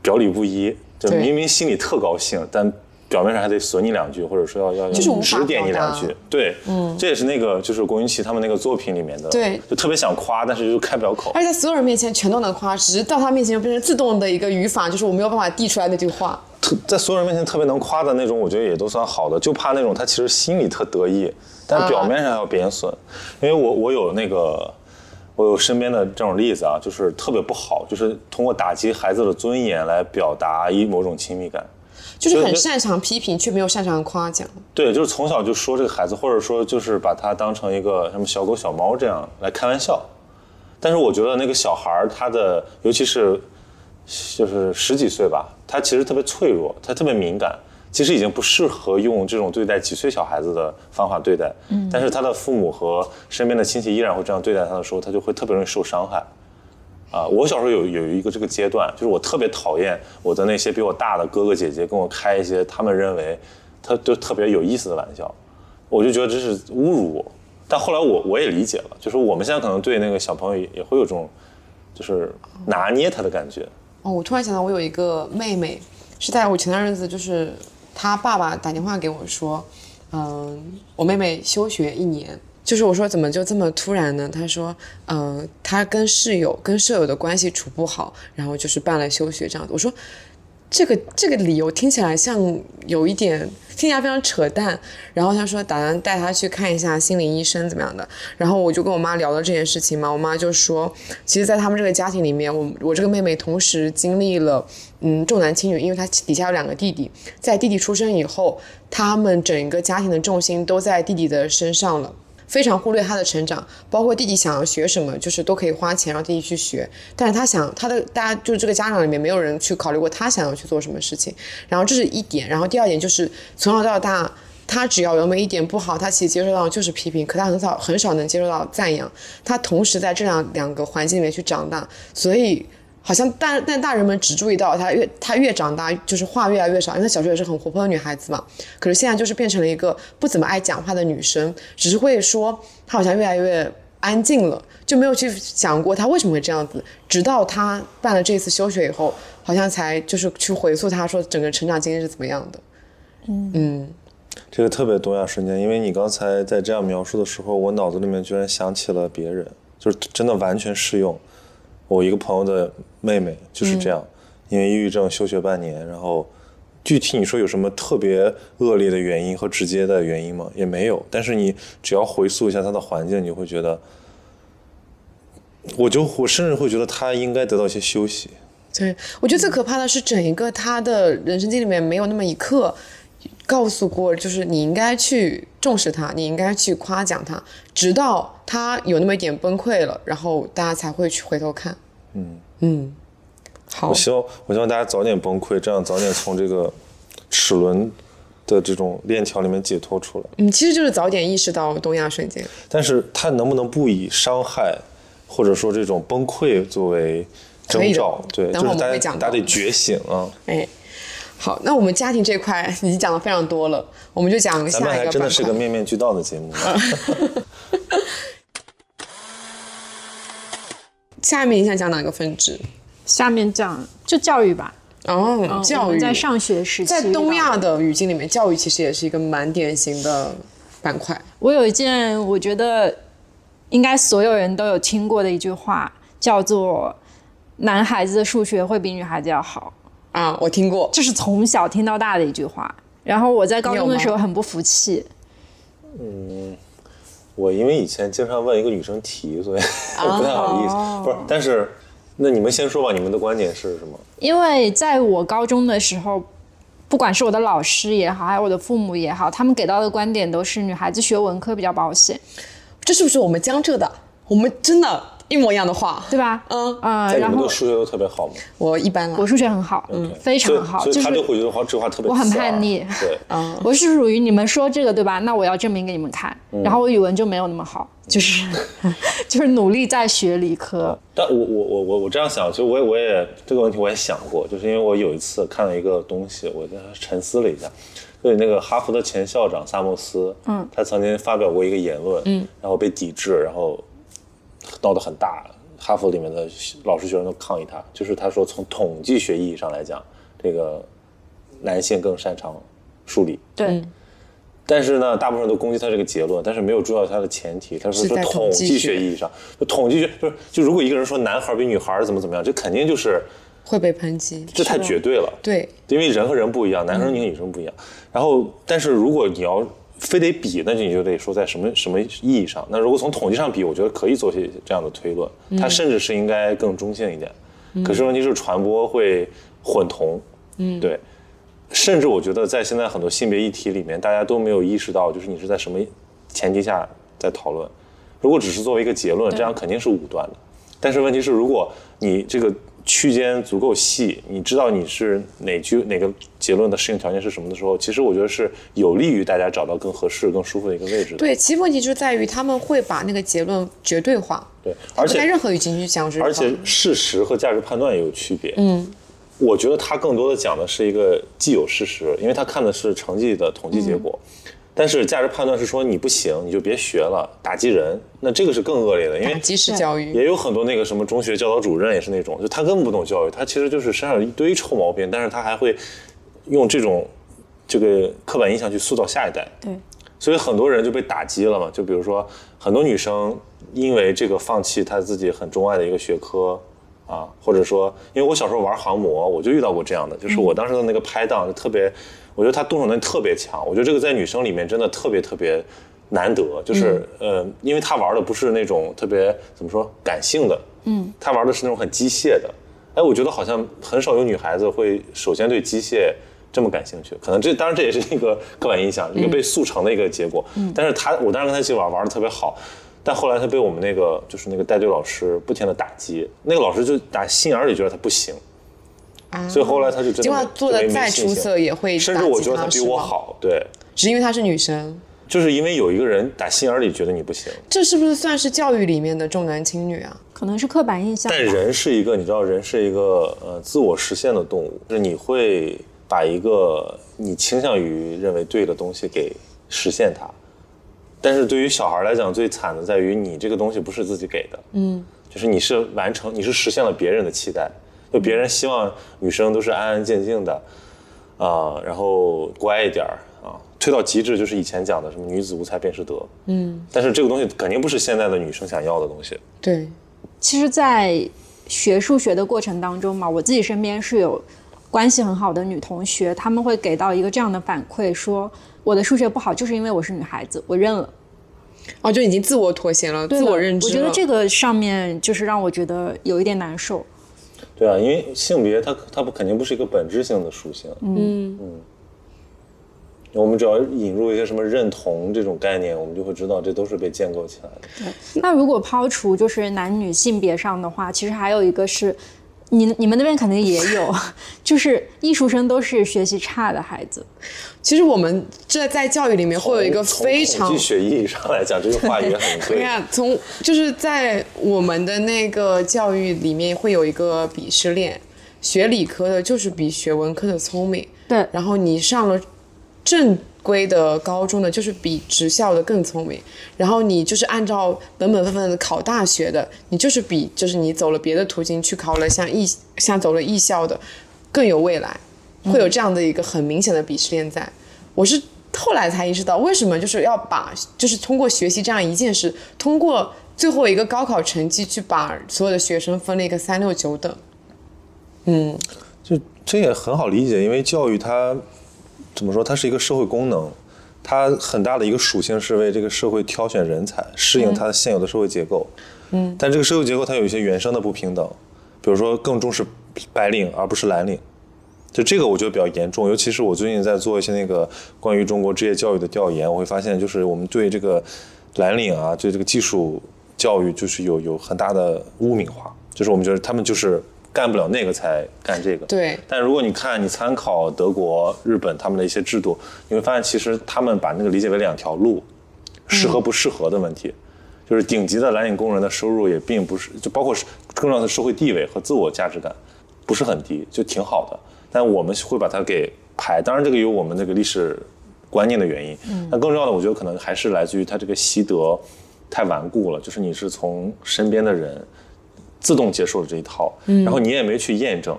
表里不一，就明明心里特高兴，但表面上还得损你两句，或者说要指点你两句，对，这也是那个就是郭云奇他们那个作品里面的，对，就特别想夸，但是就开不了口，而且在所有人面前全都能夸，只是到他面前就变成自动的一个语法，就是我没有办法递出来那句话。在所有人面前特别能夸的那种，我觉得也都算好的，就怕那种他其实心里特得意，但表面上要贬损，因为我有身边的这种例子啊，就是特别不好，就是通过打击孩子的尊严来表达某种亲密感。就是很擅长批评，却没有擅长夸奖。对，就是从小就说这个孩子，或者说就是把他当成一个什么小狗小猫这样来开玩笑。但是我觉得那个小孩他的，尤其是就是十几岁吧，他其实特别脆弱，他特别敏感，其实已经不适合用这种对待几岁小孩子的方法对待。但是他的父母和身边的亲戚依然会这样对待他的时候，他就会特别容易受伤害。啊，我小时候有一个这个阶段，就是我特别讨厌我的那些比我大的哥哥姐姐跟我开一些他们认为他就特别有意思的玩笑，我就觉得这是侮辱我。但后来我也理解了，就是我们现在可能对那个小朋友也会有这种就是拿捏他的感觉。哦，我突然想到我有一个妹妹，是在我前段日子就是她爸爸打电话给我说，我妹妹休学一年。就是我说怎么就这么突然呢？他说，他跟舍友的关系处不好，然后就是办了休学这样子。我说，这个理由听起来像有一点，听起来非常扯淡。然后他说打算带他去看一下心理医生怎么样的。然后我就跟我妈聊了这件事情嘛，我妈就说，其实，在他们这个家庭里面，我这个妹妹同时经历了重男轻女，因为她底下有两个弟弟，在弟弟出生以后，他们整个家庭的重心都在弟弟的身上了。非常忽略他的成长，包括弟弟想要学什么，就是都可以花钱让弟弟去学。但是大家就是这个家长里面没有人去考虑过他想要去做什么事情。然后这是一点，然后第二点就是从小到大，他只要有没一点不好，他其实接受到就是批评，可他很少能接受到赞扬。他同时在这两个环境里面去长大，所以好像但大人们只注意到她越长大就是话越来越少，因为她小时候也是很活泼的女孩子嘛，可是现在就是变成了一个不怎么爱讲话的女生，只是会说她好像越来越安静了，就没有去想过她为什么会这样子，直到她办了这次休学以后，好像才就是去回溯她说整个成长经历是怎么样的。这个特别多样瞬间，因为你刚才在这样描述的时候，我脑子里面居然想起了别人，就是真的完全适用。我一个朋友的妹妹就是这样，因为抑郁症休学半年，然后具体你说有什么特别恶劣的原因和直接的原因吗？也没有，但是你只要回溯一下她的环境，你会觉得，我甚至会觉得她应该得到一些休息。对，我觉得最可怕的是整一个她的人生经历里面没有那么一刻告诉过，就是你应该去重视他，你应该去夸奖他，直到他有那么一点崩溃了，然后大家才会去回头看。好，我希望大家早点崩溃，这样早点从这个齿轮的这种链条里面解脱出来。其实就是早点意识到东亚瞬间。但是他能不能不以伤害或者说这种崩溃作为征兆？对，就是大家得觉醒啊！好，那我们家庭这块已经讲的非常多了，我们就讲下一个板块。咱们还真的是个面面俱到的节目。下面你想讲哪个分支？下面讲就教育吧。教育我们在上学时期，在东亚的语境里面，教育其实也是一个蛮典型的板块。我有一件我觉得应该所有人都有听过的一句话，叫做“男孩子的数学会比女孩子要好”。我听过，这是从小听到大的一句话。然后我在高中的时候很不服气。我因为以前经常问一个女生题，所以我不太好意思。不是，但是那你们先说吧，你们的观点是什么？因为在我高中的时候，不管是我的老师也好，还有我的父母也好，他们给到的观点都是女孩子学文科比较保险。这是不是我们江浙的？我们真的一模一样的话，对吧？在你们的数学都特别好吗？我一般了，我数学很好，非常好。所以他就会觉得这话特别，我很叛逆。对，我是属于你们说这个对吧？那我要证明给你们看。然后我语文就没有那么好，就是努力在学理科。但我这样想，就我也这个问题我也想过，就是因为我有一次看了一个东西，我沉思了一下。对，那个哈佛的前校长萨默斯，他曾经发表过一个言论，然后被抵制，然后闹得很大，哈佛里面的老师学生都抗议他，就是他说从统计学意义上来讲，这个男性更擅长数理。对。但是呢，大部分人都攻击他这个结论，但是没有注意到他的前提。他说统计学意义上，统计学就是如果一个人说男孩比女孩怎么怎么样，这肯定就是会被抨击，这太绝对了。对，因为人和人不一样，男生和女生不一样。然后，但是如果你要非得比，那你就得说在什么意义上。那如果从统计上比，我觉得可以做些这样的推论，它甚至是应该更中性一点。可是问题是传播会混同，对。甚至我觉得在现在很多性别议题里面，大家都没有意识到，就是你是在什么前提下在讨论。如果只是作为一个结论，这样肯定是武断的。但是问题是，如果你这个区间足够细，你知道你是哪个结论的适应条件是什么的时候，其实我觉得是有利于大家找到更合适更舒服的一个位置的。对，其实问题就在于他们会把那个结论绝对化。对，而且在任何语境去讲，而且事实和价值判断也有区别。我觉得他更多的讲的是一个既有事实，因为他看的是成绩的统计结果，但是价值判断是说你不行你就别学了，打击人，那这个是更恶劣的。因为打击式教育也有很多那个什么中学教导主任也是那种，就他根本不懂教育，他其实就是身上有一堆臭毛病，但是他还会用这种刻板印象去塑造下一代。对，所以很多人就被打击了嘛。就比如说很多女生因为这个放弃她自己很钟爱的一个学科，啊，或者说，因为我小时候玩航模，我就遇到过这样的，就是我当时的那个拍档就特别，我觉得他动手能力特别强，我觉得这个在女生里面真的特别难得，就是因为他玩的不是那种特别怎么说感性的，他玩的是那种很机械的，哎，我觉得好像很少有女孩子会首先对机械这么感兴趣，可能这当然这也是一个刻板印象，一个被速成的一个结果，但是我当时跟他一起玩的特别好。但后来他被我们那个就是那个带队老师不停的打击，那个老师就打心眼里觉得他不行，所以后来他就真的尽管做的再出色也会打击他，甚至我觉得他比我好，对，只因为他是女生，就是因为有一个人打心眼里觉得你不行，这是不是算是教育里面的重男轻女啊？可能是刻板印象。但人是一个，你知道，人是一个自我实现的动物，就是你会把一个你倾向于认为对的东西给实现它。但是对于小孩来讲，最惨的在于你这个东西不是自己给的，就是你是完成，你是实现了别人的期待，就别人希望女生都是安安静静的，然后乖一点啊，推到极致就是以前讲的什么女子无才便是德，但是这个东西肯定不是现在的女生想要的东西。对，其实，在学数学的过程当中嘛，我自己身边是有关系很好的女同学，她们会给到一个这样的反馈说。我的数学不好，就是因为我是女孩子，我认了。哦，就已经自我妥协了，自我认知了。我觉得这个上面就是让我觉得有一点难受。对啊，因为性别它肯定不是一个本质性的属性。我们只要引入一些什么认同这种概念，我们就会知道这都是被建构起来的。对，那如果抛除就是男女性别上的话，其实还有一个是。你们那边肯定也有，就是艺术生都是学习差的孩子。其实我们这在教育里面会有一个非常统计学意义上来讲，这句话也很对。你看，就是在我们的那个教育里面会有一个鄙视链，学理科的就是比学文科的聪明。对。然后你上了正规的高中的就是比职校的更聪明，然后你就是按照本本分分的考大学的，你就是比就是你走了别的途径去考了像走了艺校的更有未来，会有这样的一个很明显的鄙视链在。我是后来才意识到为什么就是要把就是通过学习这样一件事，通过最后一个高考成绩去把所有的学生分了一个369等。这也很好理解，因为教育它怎么说？它是一个社会功能，它很大的一个属性是为这个社会挑选人才，适应它现有的社会结构。但这个社会结构它有一些原生的不平等，比如说更重视白领而不是蓝领，就这个我觉得比较严重。尤其是我最近在做一些那个关于中国职业教育的调研，我会发现就是我们对这个蓝领啊，对这个技术教育就是有很大的污名化，就是我们觉得他们就是。干不了那个才干这个，对。但如果你看，你参考德国、日本他们的一些制度，你会发现其实他们把那个理解为两条路，适合不适合的问题，就是顶级的蓝领工人的收入也并不是，就包括更重要的社会地位和自我价值感，不是很低，就挺好的。但我们会把它给排，当然这个有我们这个历史观念的原因，但更重要的我觉得可能还是来自于它这个习得太顽固了，就是你是从身边的人。自动接受了这一套，然后你也没去验证，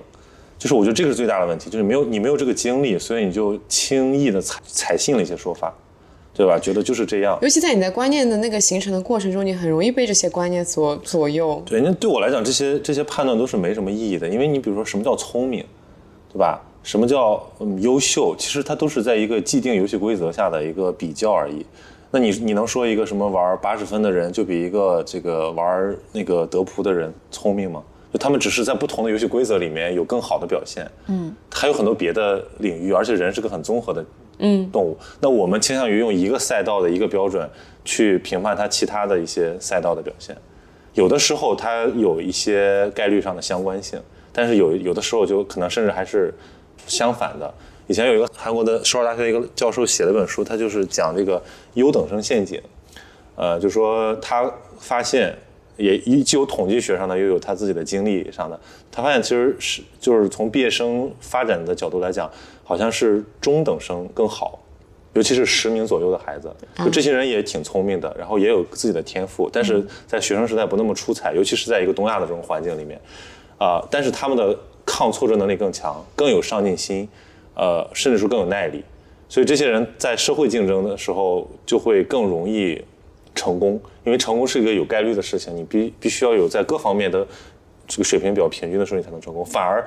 就是我觉得这个是最大的问题，就是你没有这个经历，所以你就轻易的采信了一些说法，对吧？觉得就是这样。尤其在你在观念的那个形成的过程中，你很容易被这些观念所左右。对，那对我来讲，这些判断都是没什么意义的，因为你比如说什么叫聪明，对吧？什么叫优秀？其实它都是在一个既定游戏规则下的一个比较而已。那你能说一个什么玩80分的人就比一个这个玩那个德扑的人聪明吗？就他们只是在不同的游戏规则里面有更好的表现，还有很多别的领域，而且人是个很综合的动物。那我们倾向于用一个赛道的一个标准去评判他其他的一些赛道的表现，有的时候它有一些概率上的相关性，但是有的时候就可能甚至还是相反的。以前有一个韩国的首尔大学的一个教授写了本书，他就是讲这个优等生陷阱，就说他发现也既有统计学上的，又有他自己的经历上的，他发现其实是就是从毕业生发展的角度来讲，好像是中等生更好，尤其是10名左右的孩子，就这些人也挺聪明的，然后也有自己的天赋，但是在学生时代不那么出彩，尤其是在一个东亚的这种环境里面，但是他们的抗挫折能力更强，更有上进心。甚至说更有耐力，所以这些人在社会竞争的时候就会更容易成功，因为成功是一个有概率的事情，你必须要有在各方面的这个水平比较平均的时候，你才能成功。反而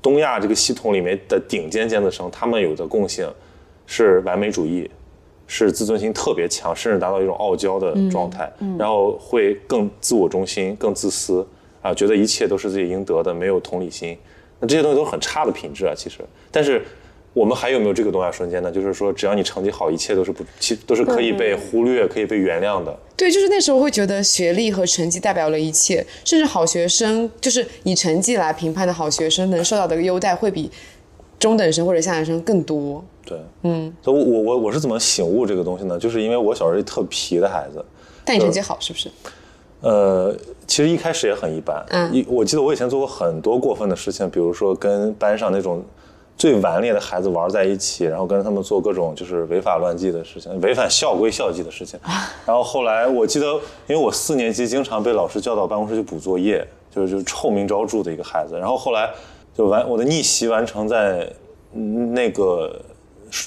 东亚这个系统里面的顶尖尖子生，他们有的共性是完美主义，是自尊心特别强，甚至达到一种傲娇的状态，然后会更自我中心、更自私啊，觉得一切都是自己应得的，没有同理心。那这些东西都是很差的品质啊，其实。但是我们还有没有这个东亚瞬间呢？就是说，只要你成绩好，一切都是可以被忽略、可以被原谅的。对，就是那时候会觉得学历和成绩代表了一切，甚至好学生，就是以成绩来评判的好学生，能受到的优待会比中等生或者下等生更多。对，所以我是怎么醒悟这个东西呢？就是因为我小时候是特皮的孩子。但你成绩好是不是？其实一开始也很一般。我记得我以前做过很多过分的事情，比如说跟班上那种最顽劣的孩子玩在一起，然后跟他们做各种就是违法乱纪的事情，违反校规校纪的事情。然后后来我记得，因为我4年级经常被老师叫到办公室去补作业，就是臭名昭著的一个孩子。然后后来就我的逆袭完成在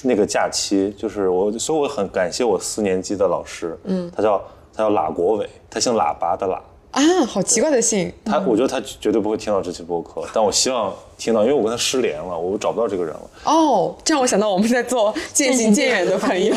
那个假期，就是所以我很感谢我4年级的老师，他叫喇国伟，他姓喇叭的喇啊，好奇怪的姓。我觉得他绝对不会听到这期播客，但我希望听到，因为我跟他失联了，我找不到这个人了。哦，这让我想到我们在做渐行渐远的朋友。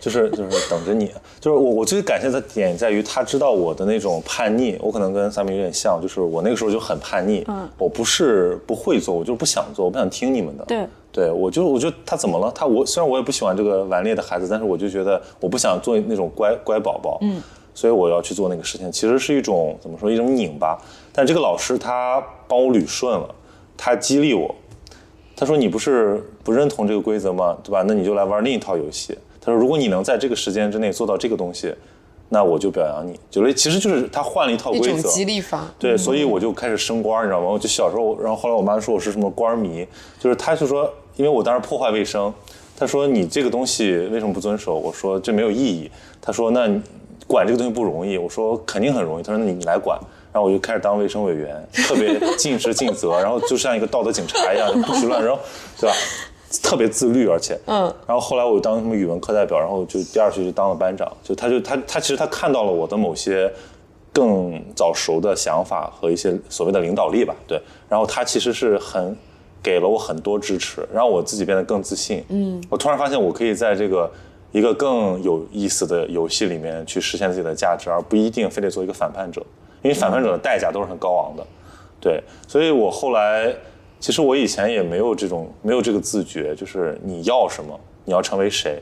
就是等着你。就是我最感谢的点在于他知道我的那种叛逆，我可能跟三明有点像，就是我那个时候就很叛逆，我不是不会做，我就是不想做，我不想听你们的。对。对，我觉得他怎么了？虽然我也不喜欢这个顽劣的孩子，但是我就觉得我不想做那种乖宝宝。所以我要去做那个事情，其实是一种怎么说，一种拧巴。但这个老师他帮我捋顺了，他激励我，他说你不是不认同这个规则吗？对吧？那你就来玩另一套游戏。他说如果你能在这个时间之内做到这个东西，那我就表扬你。其实就是他换了一套规则，一种激励法。对，所以我就开始升官，你知道吗？我就小时候，然后后来我妈说我是什么官迷，就是他就说，因为我当时破坏卫生，他说你这个东西为什么不遵守？我说这没有意义。他说那管这个东西不容易，我说肯定很容易。他说你来管，然后我就开始当卫生委员，特别尽职尽责，然后就像一个道德警察一样，不许乱扔，对吧？特别自律，而且然后后来我当什么语文课代表，然后就第二学期就当了班长。他其实他看到了我的某些更早熟的想法和一些所谓的领导力吧，对。然后他其实是给了我很多支持，让我自己变得更自信。我突然发现我可以在这个一个更有意思的游戏里面去实现自己的价值，而不一定非得做一个反叛者，因为反叛者的代价都是很高昂的。对，所以我后来其实我以前也没有这个自觉，就是你要什么，你要成为谁，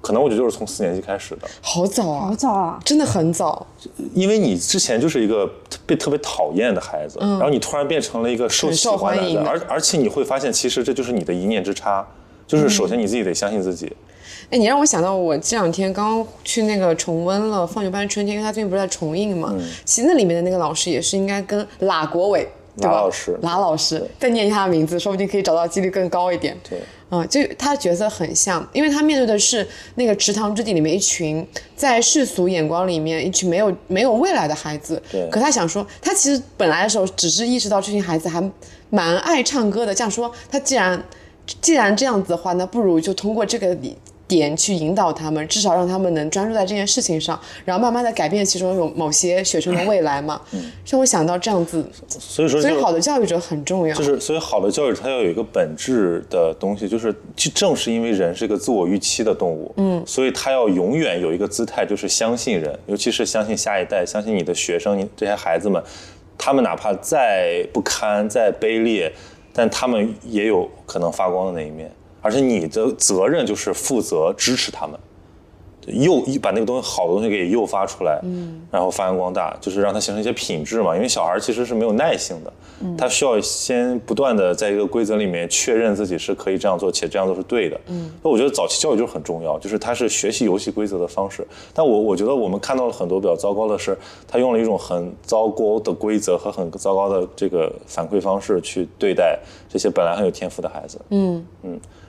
可能我觉得就是从4年级开始的。好早啊，好早啊，真的很早。因为你之前就是一个被特别讨厌的孩子，然后你突然变成了一个受喜欢的孩子，而且你会发现其实这就是你的一念之差，就是首先你自己得相信自己。哎，你让我想到我这2天刚去那个重温了《放牛班春天》，因为他最近不是在重映嘛。其实那里面的那个老师也是应该跟喇国伟，对吧？喇老师，再念一下他的名字，说不定可以找到几率更高一点。对，就他的角色很像，因为他面对的是那个池塘之地里面一群在世俗眼光里面一群没有未来的孩子。对。可他想说，他其实本来的时候只是意识到这群孩子还蛮爱唱歌的，这样说他既然这样子的话，那不如就通过这个点去引导他们，至少让他们能专注在这件事情上，然后慢慢的改变其中有某些学生的未来嘛。让我想到这样子，所以说、就是、所以好的教育者很重要。就是所以好的教育者他要有一个本质的东西，就是正是因为人是一个自我预期的动物，所以他要永远有一个姿态，就是相信人，尤其是相信下一代，相信你的学生，你这些孩子们，他们哪怕再不堪再卑劣，但他们也有可能发光的那一面。而且你的责任就是负责支持他们，把那个东西好的东西给诱发出来，然后发扬光大，就是让它形成一些品质嘛。因为小孩其实是没有耐性的，他需要先不断的在一个规则里面确认自己是可以这样做，且这样做是对的。所以我觉得早期教育就是很重要，就是它是学习游戏规则的方式。但我觉得我们看到了很多比较糟糕的是，他用了一种很糟糕的规则和很糟糕的这个反馈方式去对待这些本来很有天赋的孩子。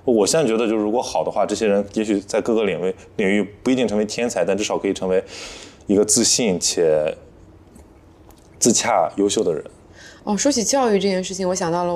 我现在觉得，就是如果好的话，这些人也许在各个领域不一定成为天才，但至少可以成为一个自信且自洽优秀的人。哦，说起教育这件事情，我想到了，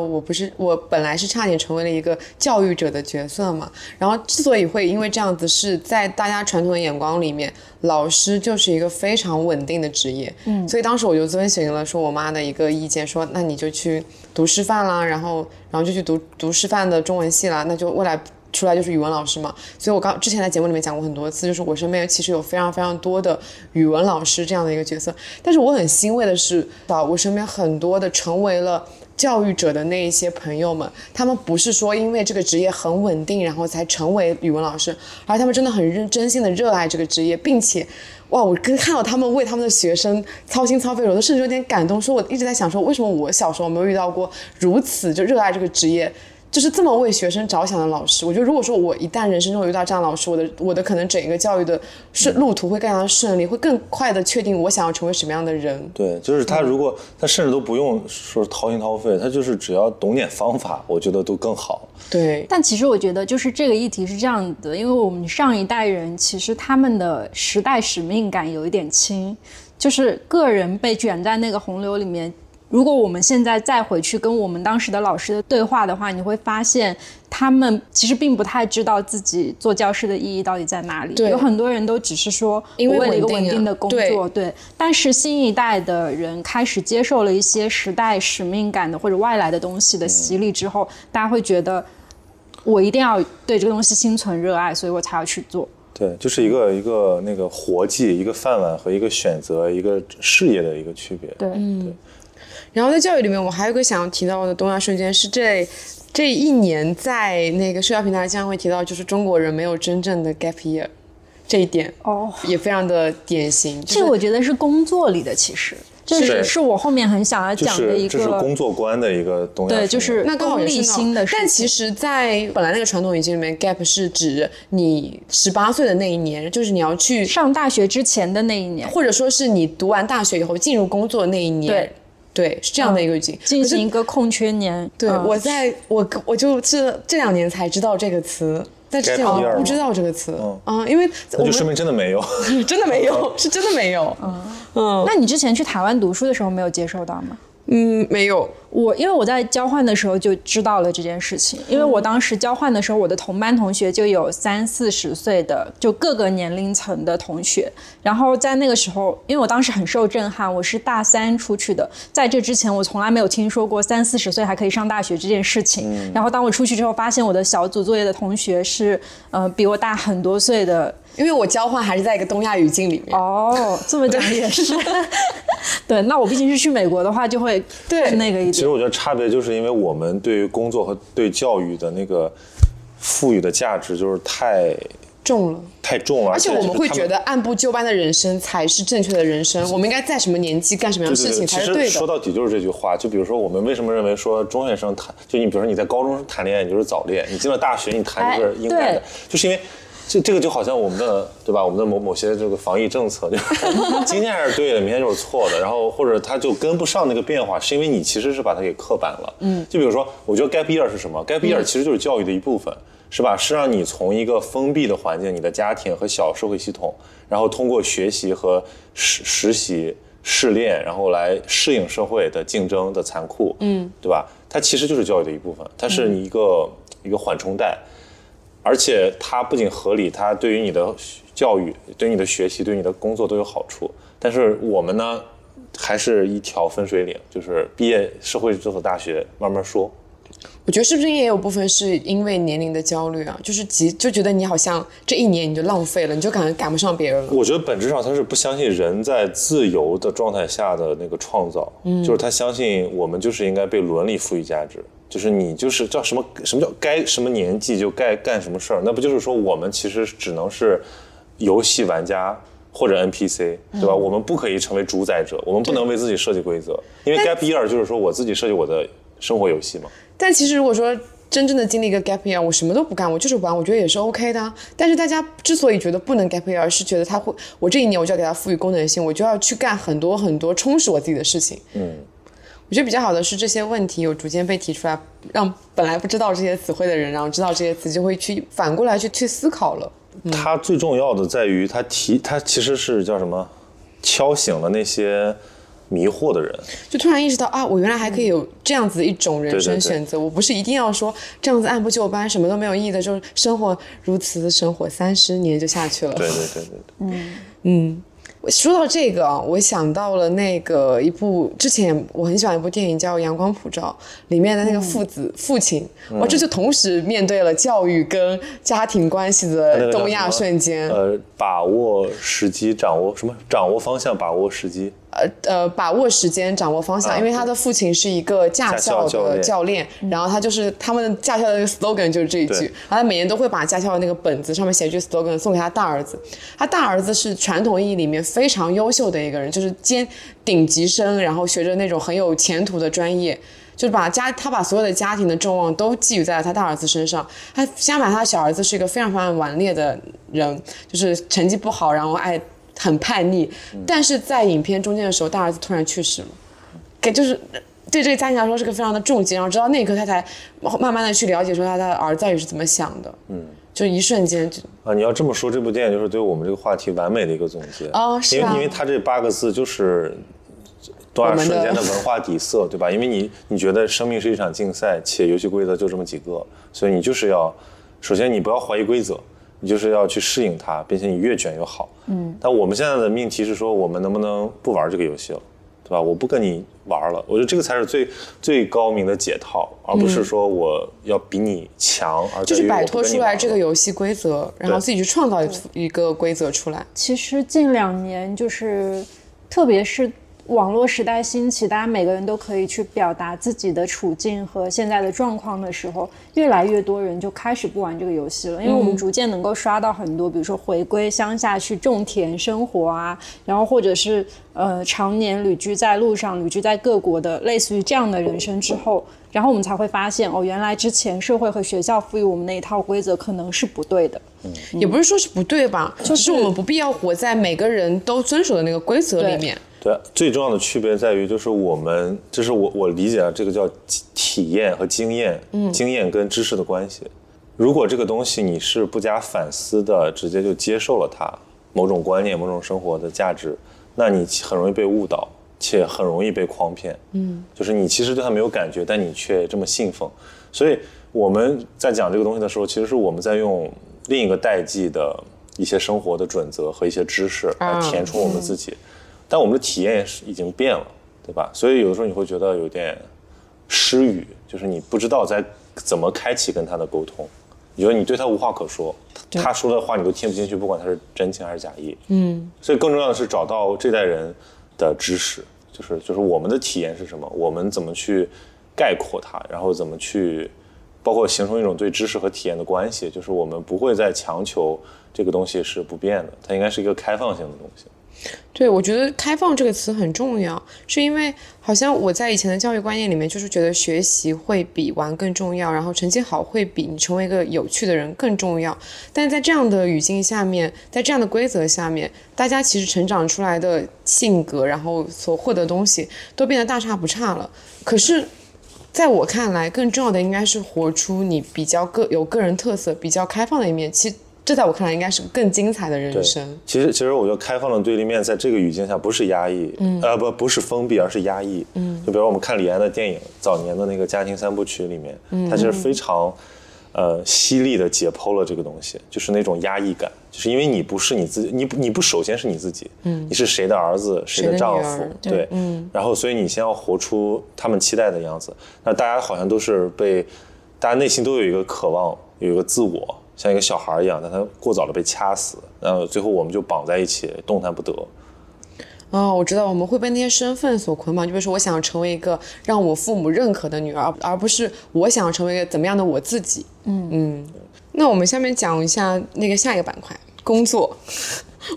我本来是差点成为了一个教育者的角色嘛。然后之所以会因为这样子，是在大家传统的眼光里面，老师就是一个非常稳定的职业。嗯，所以当时我就遵循了说我妈的一个意见，说那你就去读师范啦，然后就去读师范的中文系啦，那就未来出来就是语文老师嘛。所以我之前在节目里面讲过很多次，就是我身边其实有非常非常多的语文老师这样的一个角色。但是我很欣慰的是，我身边很多的成为了教育者的那一些朋友们，他们不是说因为这个职业很稳定然后才成为语文老师，而他们真的很真心的热爱这个职业，并且哇，我看到他们为他们的学生操心操肺，我都甚至有点感动。说我一直在想说，为什么我小时候没有遇到过如此就热爱这个职业，就是这么为学生着想的老师。我觉得如果说我一旦人生中遇到这样的老师，我的可能整个教育的路途会更加顺利，会更快的确定我想要成为什么样的人。对，就是他如果他甚至都不用说掏心掏肺，他就是只要懂点方法，我觉得都更好。对，但其实我觉得就是这个议题是这样的，因为我们上一代人其实他们的时代使命感有一点轻，就是个人被卷在那个洪流里面。如果我们现在再回去跟我们当时的老师的对话的话，你会发现他们其实并不太知道自己做教师的意义到底在哪里。有很多人都只是说因为我为了一个稳定的工作。 对，但是新一代的人开始接受了一些时代使命感的或者外来的东西的洗礼之后，大家会觉得我一定要对这个东西心存热爱，所以我才要去做。对，就是一个那个活计，一个饭碗和一个选择，一个事业的一个区别。对，对。然后在教育里面，我还有一个想要提到的东亚瞬间是这一年在那个社交平台经常会提到，就是中国人没有真正的 gap year 这一点，哦，也非常的典型。这我觉得是工作里的，其实这是我后面很想要讲的一个，这是工作观的一个东西。对，就是那功利心的事情。但其实在本来那个传统语境里面 gap 是指你18岁的那一年，就是你要去上大学之前的那一年，或者说是你读完大学以后进入工作那一年。对对，是这样的一个语境，进行一个空缺年。对，我就是这2年才知道这个词，但之前我不知道这个词。因为我就说明真的没有，真的没有，是真的没有。那你之前去台湾读书的时候没有接受到吗？没有。因为我在交换的时候就知道了这件事情，因为我当时交换的时候，我的同班同学就有30-40岁的，就各个年龄层的同学。然后在那个时候，因为我当时很受震撼，我是大3出去的，在这之前我从来没有听说过30-40岁还可以上大学这件事情。然后当我出去之后，发现我的小组作业的同学是比我大很多岁的。因为我交换还是在一个东亚语境里面。哦，这么讲也是。对，那我毕竟是去美国的话，就会对那个一点。其实我觉得差别就是因为我们对于工作和对教育的那个赋予的价值就是太重了，而且我们会觉得按部就班的人生才是正确的人生，我们应该在什么年纪干什么样的事情才是对的。其实说到底就是这句话，就比如说我们为什么认为说中学生谈，就你比如说你在高中谈恋爱你就是早恋，你进了大学你谈就是应该的，就是因为。这个就好像我们的，对吧？我们的某些这个防疫政策，就是今天还是对的，明天就是错的，然后或者他就跟不上那个变化，是因为你其实是把它给刻板了。就比如说，我觉得 gap year 是什么 ？gap year 其实就是教育的一部分，是吧？是让你从一个封闭的环境，你的家庭和小社会系统，然后通过学习和实习、试炼，然后来适应社会的竞争的残酷，对吧？它其实就是教育的一部分，它是你一个缓冲带。而且它不仅合理，它对于你的教育、对你的学习、对你的工作都有好处。但是我们呢，还是一条分水岭，就是毕业社会这所大学慢慢说。我觉得是不是也有部分是因为年龄的焦虑啊？就是就觉得你好像这一年你就浪费了，你就感觉赶不上别人了。我觉得本质上他是不相信人在自由的状态下的那个创造，就是他相信我们就是应该被伦理赋予价值。就是你就是叫什么叫该什么年纪就该干什么事儿，那不就是说我们其实只能是游戏玩家或者 NPC， 对吧？我们不可以成为主宰者，我们不能为自己设计规则，因为 gap year 就是说我自己设计我的生活游戏嘛。但其实如果说真正的经历一个 gap year， 我什么都不干，我就是玩，我觉得也是 OK 的。但是大家之所以觉得不能 gap year， 是觉得我这一年我就要给它赋予功能性，我就要去干很多很多充实我自己的事情。我觉得比较好的是这些问题有逐渐被提出来，让本来不知道这些词汇的人，然后知道这些词就会去反过来去思考了。它最重要的在于它其实是叫什么，敲醒了那些迷惑的人，就突然意识到啊，我原来还可以有这样子一种人生选择，对对对，我不是一定要说这样子按部就班什么都没有意义的，就是生活如此生活30年就下去了。对对对 对, 对，嗯嗯。说到这个，我想到了那个一部之前我很喜欢一部电影叫《阳光普照》，里面的那个父子、父亲，哇，这就同时面对了教育跟家庭关系的东亚瞬间。把握时机，掌握什么？掌握方向，把握时机。把握时间，掌握方向，因为他的父亲是一个驾校的教练，然后他就是他们驾校的那个 slogan 就是这一句，然后他每年都会把驾校的那个本子上面写一句 slogan 送给他大儿子，他大儿子是传统意义里面非常优秀的一个人，就是兼顶级生，然后学着那种很有前途的专业，就是他把所有的家庭的重望都寄予在了他大儿子身上，他相反他小儿子是一个非常非常顽劣的人，就是成绩不好，然后很叛逆，但是在影片中间的时候，大儿子突然去世了，就是对这个家庭来说是个非常的重击，然后直到那一刻他才慢慢的去了解说他的儿子到底是怎么想的，就一瞬间就啊，你要这么说，这部电影就是对我们这个话题完美的一个总结啊，是啊，因为他这8个字就是多少瞬间的文化底色，对吧？因为你觉得生命是一场竞赛，且游戏规则就这么几个，所以你就是要首先你不要怀疑规则。你就是要去适应它，并且你越卷越好。但我们现在的命题是说，我们能不能不玩这个游戏了，对吧？我不跟你玩了。我觉得这个才是最最高明的解套，而不是说我要比你强，而就是摆脱出来这个游戏规则，然后自己去创造一个规则出来。其实近2年就是，特别是网络时代兴起，大家每个人都可以去表达自己的处境和现在的状况的时候，越来越多人就开始不玩这个游戏了，因为我们逐渐能够刷到很多，比如说回归乡下去种田生活啊，然后或者是常年旅居在路上、旅居在各国的类似于这样的人生之后，然后我们才会发现，哦，原来之前社会和学校赋予我们那一套规则可能是不对的，也不是说是不对吧，就是我们不必要活在每个人都遵守的那个规则里面。对，最重要的区别在于，就是我们，这是我理解啊，这个叫体验和经验，经验跟知识的关系。如果这个东西你是不加反思的，直接就接受了它，某种观念、某种生活的价值，那你很容易被误导，且很容易被诓骗。就是你其实对它没有感觉，但你却这么信奉。所以我们在讲这个东西的时候，其实是我们在用另一个代际的一些生活的准则和一些知识来填充我们自己。但我们的体验也是已经变了，对吧？所以有的时候你会觉得有点失语，就是你不知道在怎么开启跟他的沟通，你觉得你对他无话可说，他说的话你都听不进去，不管他是真情还是假意。所以更重要的是找到这代人的知识，就是我们的体验是什么，我们怎么去概括它，然后怎么去包括形成一种对知识和体验的关系，就是我们不会再强求这个东西是不变的，它应该是一个开放性的东西。对，我觉得开放这个词很重要，是因为好像我在以前的教育观念里面就是觉得学习会比玩更重要，然后成绩好会比你成为一个有趣的人更重要，但在这样的语境下面，在这样的规则下面，大家其实成长出来的性格，然后所获得的东西都变得大差不差了。可是在我看来，更重要的应该是活出你比较有个人特色、比较开放的一面，其实这在我看来应该是更精彩的人生。其实我觉得开放的对立面在这个语境下不是压抑，不是封闭，而是压抑。就比如我们看李安的电影早年的那个家庭3部曲里面，它其实非常犀利的解剖了这个东西，就是那种压抑感，就是因为你不是你自己，你不首先是你自己，你是谁的儿子，谁的丈夫，对，然后所以你先要活出他们期待的样子。那大家好像都是大家内心都有一个渴望，有一个自我。像一个小孩一样，但他过早的被掐死，然后最后我们就绑在一起，动弹不得。我知道我们会被那些身份所捆绑，就比如说我想要成为一个让我父母认可的女儿，而不是我想要成为一个怎么样的我自己。那我们下面讲一下那个下一个板块，工作。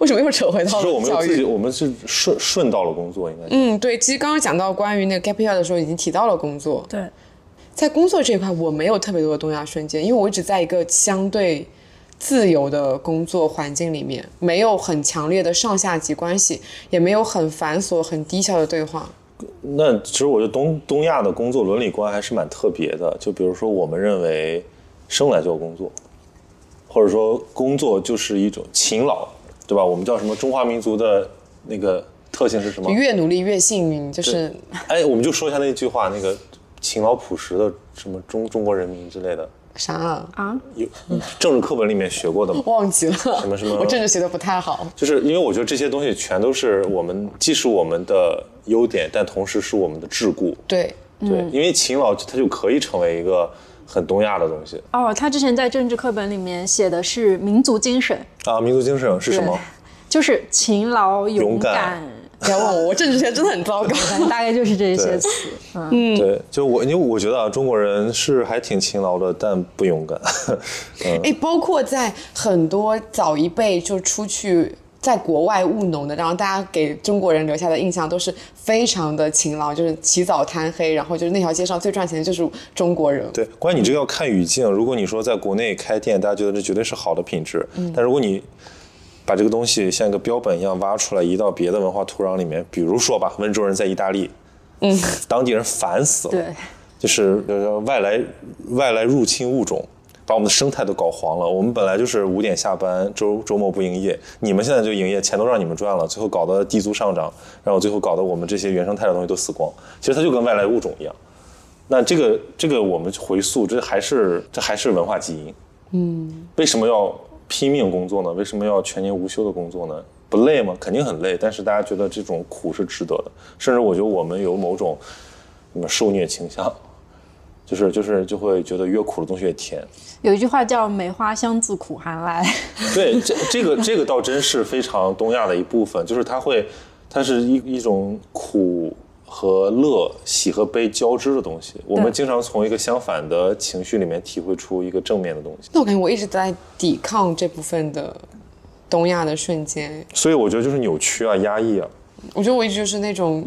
为什么又扯回到了教育？其实我们是顺到了工作，应该。对，其实刚刚讲到关于那个 gap year 的时候，已经提到了工作。对。在工作这一块，我没有特别多的东亚瞬间，因为我一直在一个相对自由的工作环境里面，没有很强烈的上下级关系，也没有很繁琐、很低效的对话。那其实我觉得东亚的工作伦理观还是蛮特别的，就比如说我们认为生来就要工作，或者说工作就是一种勤劳，对吧？我们叫什么中华民族的那个特性是什么？越努力越幸运，就是。哎，我们就说一下那句话，那个勤劳朴实的什么中国人民之类的。啥啊？有政治课本里面学过的吗？忘记了。什么什么？我政治学的不太好。就是因为我觉得这些东西全都是我们，既是我们的优点，但同时是我们的桎梏。对对、嗯，因为勤劳它就可以成为一个很东亚的东西。哦，他之前在政治课本里面写的是民族精神啊，民族精神是什么？就是勤劳勇敢。不要问我，我政治学真的很糟糕。大概就是这一些词。嗯，对，就因为我觉得啊，中国人是还挺勤劳的，但不勇敢。哎、嗯，包括在很多早一辈就出去在国外务农的，然后大家给中国人留下的印象都是非常的勤劳，就是起早贪黑，然后就是那条街上最赚钱的就是中国人。对，关于你这个要看语境，如果你说在国内开店，大家觉得这绝对是好的品质，但如果你把这个东西像一个标本一样挖出来，移到别的文化土壤里面，比如说吧，温州人在意大利，当地人烦死了，对，就是外来入侵物种，把我们的生态都搞黄了。我们本来就是5点下班，周末不营业，你们现在就营业，钱都让你们赚了，最后搞得地租上涨，然后最后搞得我们这些原生态的东西都死光。其实它就跟外来物种一样。那这个我们回溯，这还是文化基因。嗯，为什么要拼命工作呢？为什么要全年无休的工作呢？不累吗？肯定很累，但是大家觉得这种苦是值得的。甚至我觉得我们有某种什么受虐倾向，就是就会觉得越苦的东西越甜。有一句话叫“梅花香自苦寒来”。对，这个倒真是非常东亚的一部分，就是它是一种苦和乐、喜和悲交织的东西。我们经常从一个相反的情绪里面体会出一个正面的东西。那我感觉我一直在抵抗这部分的东亚的瞬间。所以我觉得就是扭曲啊、压抑啊。我觉得我一直就是那种。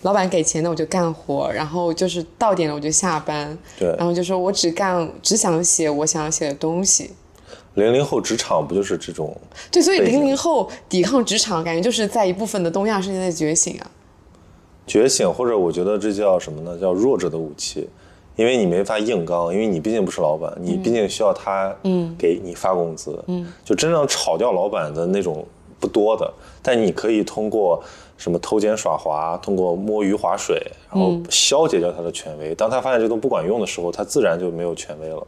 老板给钱的我就干活，然后就是到点了我就下班，对，然后就说我只想写我想写的东西。00后职场不就是这种？对，所以00后抵抗职场，感觉就是在一部分的东亚世界的觉醒啊。觉醒，或者我觉得这叫什么呢？叫弱者的武器，因为你没法硬刚，因为你毕竟不是老板，你毕竟需要他给你发工资，就真正炒掉老板的那种不多的，但你可以通过。什么偷奸耍滑，通过摸鱼划水，然后消解掉他的权威。当他发现这都不管用的时候，他自然就没有权威了。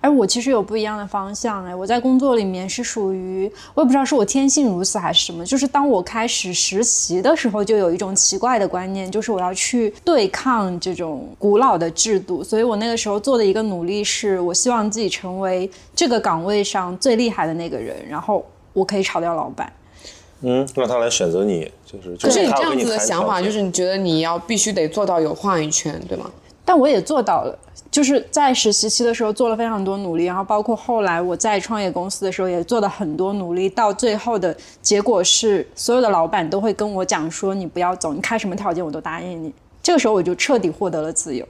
哎，我其实有不一样的方向。哎，我在工作里面是属于，我也不知道是我天性如此还是什么，就是当我开始实习的时候，就有一种奇怪的观念，就是我要去对抗这种古老的制度。所以我那个时候做的一个努力是，我希望自己成为这个岗位上最厉害的那个人，然后我可以炒掉老板。让他来选择你，就是你这样子的想法，就是你觉得你要必须得做到有话语权，对吗？但我也做到了，就是在实习期的时候做了非常多努力，然后包括后来我在创业公司的时候也做了很多努力，到最后的结果是，所有的老板都会跟我讲说，你不要走，你开什么条件我都答应你。这个时候我就彻底获得了自由。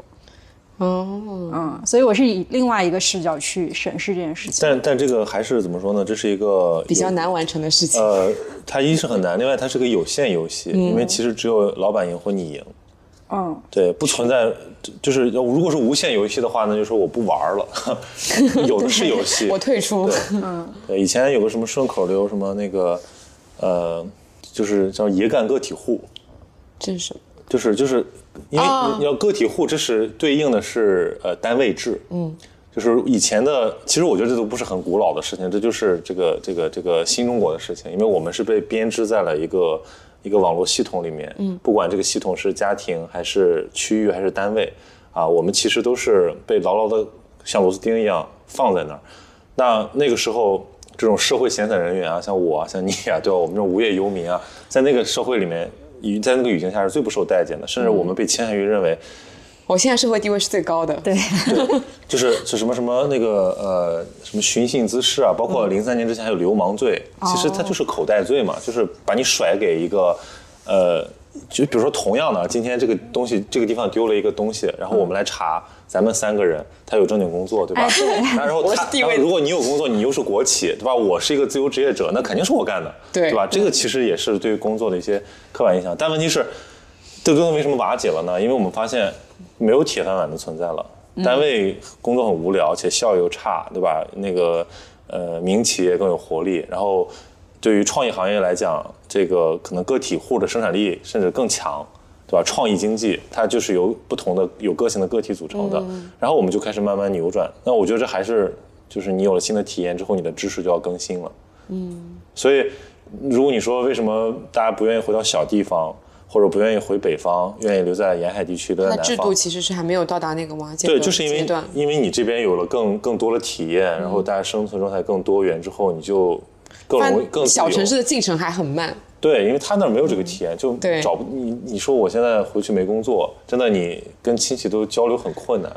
所以我是以另外一个视角去审视这件事情，但这个还是怎么说呢？这是一个比较难完成的事情。它一是很难，另外它是个有限游戏，因为其实只有老板赢或你赢。对，不存在，就是如果是无限游戏的话呢，就说我不玩了，有的是游戏，我退出。对，以前有个什么顺口溜，什么那个，就是叫爷干个体户，真是。就是因为你要个体户，这是对应的是单位制，就是以前的，其实我觉得这都不是很古老的事情，这就是这个新中国的事情，因为我们是被编织在了一个网络系统里面，不管这个系统是家庭还是区域还是单位啊，我们其实都是被牢牢的像螺丝钉一样放在那儿。那个时候，这种社会闲散人员啊，像我啊，像你啊，对吧？我们这种无业游民啊，在那个社会里面。在那个语境下是最不受待见的，甚至我们被倾向于认为，我现在社会地位是最高的。对，就是什么什么那个什么寻衅滋事啊，包括03年之前还有流氓罪，其实它就是口袋罪嘛，就是把你甩给一个就比如说同样的，今天这个东西这个地方丢了一个东西，然后我们来查，咱们3个人，他有正经工作，对吧？哎、对，然后如果你有工作，你又是国企，对吧？我是一个自由职业者，那肯定是我干的，对吧？这个其实也是对于工作的一些刻板印象。但问题是，这个东西为什么瓦解了呢？因为我们发现没有铁饭碗的存在了，单位工作很无聊，且效益又差，对吧？那个民企业更有活力，然后。对于创意行业来讲，这个可能个体户的生产力甚至更强，对吧？创意经济它就是由不同的有个性的个体组成的，然后我们就开始慢慢扭转。那我觉得这还是就是你有了新的体验之后，你的知识就要更新了。所以如果你说为什么大家不愿意回到小地方，或者不愿意回北方，愿意留在沿海地区，留在南方，它制度其实是还没有到达那个瓦解的阶段。对，就是因为你这边有了更多的体验，然后大家生存状态更多元之后，你就更容易更小城市的进程还很慢。对，因为他那儿没有这个体验，就找不你说我现在回去没工作，真的你跟亲戚都交流很困难。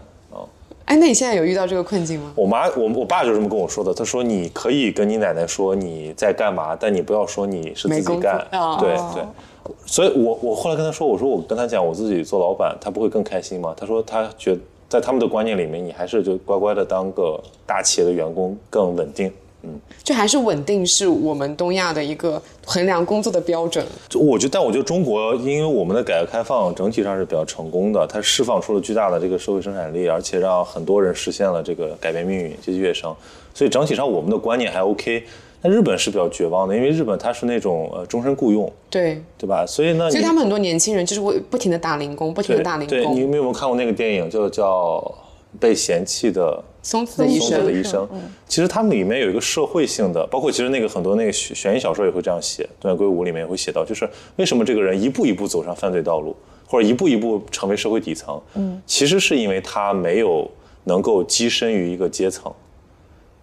哎，那你现在有遇到这个困境吗？我爸就这么跟我说的，他说你可以跟你奶奶说你在干嘛，但你不要说你是自己干。对对，所以我后来跟他说，我说我跟他讲我自己做老板，他不会更开心吗？他说他觉得在他们的观念里面，你还是就乖乖的当个大企业的员工更稳定。就还是稳定是我们东亚的一个衡量工作的标准。但我觉得中国因为我们的改革开放整体上是比较成功的，它释放出了巨大的这个社会生产力，而且让很多人实现了这个改变命运、阶级跃升，所以整体上我们的观念还 OK。那日本是比较绝望的，因为日本它是那种终身雇佣，对吧？所以他们很多年轻人就是会不停的打零工，不停的打零工。对，你有没有看过那个电影，叫被嫌弃的松子的医生？其实他们里面有一个社会性的，包括其实那个很多那个悬疑小说也会这样写，《断背谷》里面也会写到，就是为什么这个人一步一步走上犯罪道路，或者一步一步成为社会底层，其实是因为他没有能够跻身于一个阶层。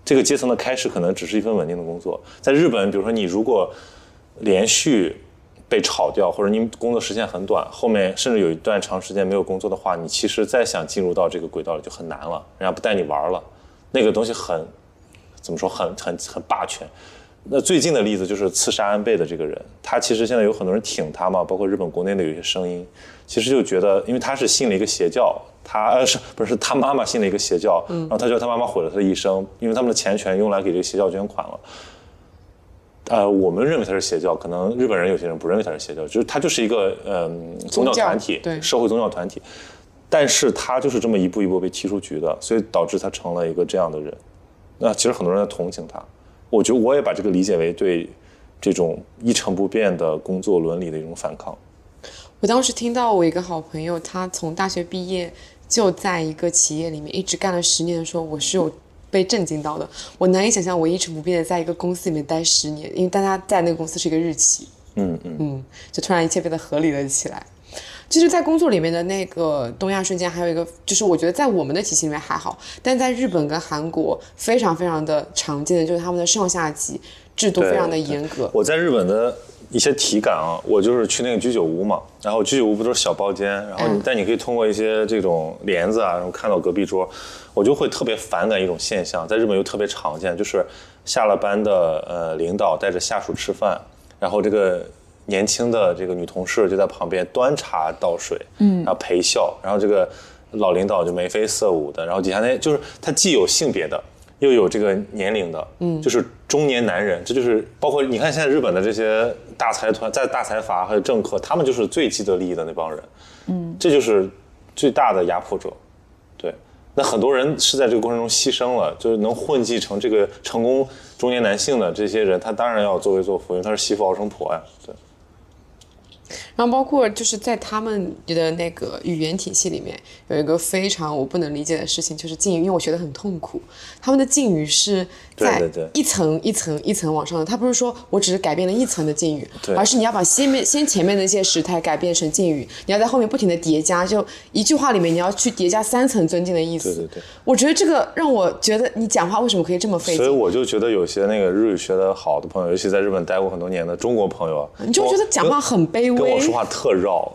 这个阶层的开始可能只是一份稳定的工作。在日本，比如说你如果连续被炒掉，或者你工作时间很短，后面甚至有一段长时间没有工作的话，你其实再想进入到这个轨道里就很难了，人家不带你玩了。那个东西很霸权。那最近的例子就是刺杀安倍的这个人，他其实现在有很多人挺他嘛，包括日本国内的有些声音，其实就觉得因为他是信了一个邪教。他妈妈信了一个邪教，然后他觉得他妈妈毁了他的一生，因为他们的钱全用来给这个邪教捐款了。我们认为他是邪教，可能日本人有些人不认为他是邪教，就是他就是一个宗教团体，社会宗教团体，但是他就是这么一步一步被踢出局的，所以导致他成了一个这样的人。那其实很多人在同情他，我觉得我也把这个理解为对这种一成不变的工作伦理的一种反抗。我当时听到我一个好朋友，他从大学毕业就在一个企业里面一直干了10年的时候，我是有被震惊到的。我难以想象我一成不变的在一个公司里面待10年，因为但他在那个公司是一个日企，就突然一切变得合理了起来。其实在工作里面的那个东亚瞬间，还有一个就是我觉得在我们的体系里面还好，但在日本跟韩国非常非常的常见的就是他们的上下级制度非常的严格。我在日本的一些体感啊，我就是去那个居酒屋嘛，然后居酒屋不都是小包间，然后但你可以通过一些这种帘子啊，然后看到隔壁桌，我就会特别反感一种现象，在日本又特别常见，就是下了班的领导带着下属吃饭，然后这个年轻的这个女同事就在旁边端茶倒水，然后陪笑，然后这个老领导就眉飞色舞的，然后底下那就是他既有性别的。又有这个年龄的，就是中年男人，这就是包括你看现在日本的这些大财团、在大财阀还有政客，他们就是最既得利益的那帮人，这就是最大的压迫者。对，那很多人是在这个过程中牺牲了，就是能混迹成这个成功中年男性的这些人，他当然要作威作福，因为他是媳妇熬成婆呀。对。然后包括就是在他们的那个语言体系里面有一个非常我不能理解的事情，就是敬语，因为我学得很痛苦，他们的敬语是在一层一层一层往上的，他不是说我只是改变了一层的敬语，而是你要把先前面的一些时态改变成敬语，你要在后面不停的叠加，就一句话里面你要去叠加3层尊敬的意思。我觉得这个让我觉得你讲话为什么可以这么费劲，所以我就觉得有些那个日语学得好的朋友，尤其在日本待过很多年的中国朋友啊，你就觉得讲话很卑微，跟我说话特绕，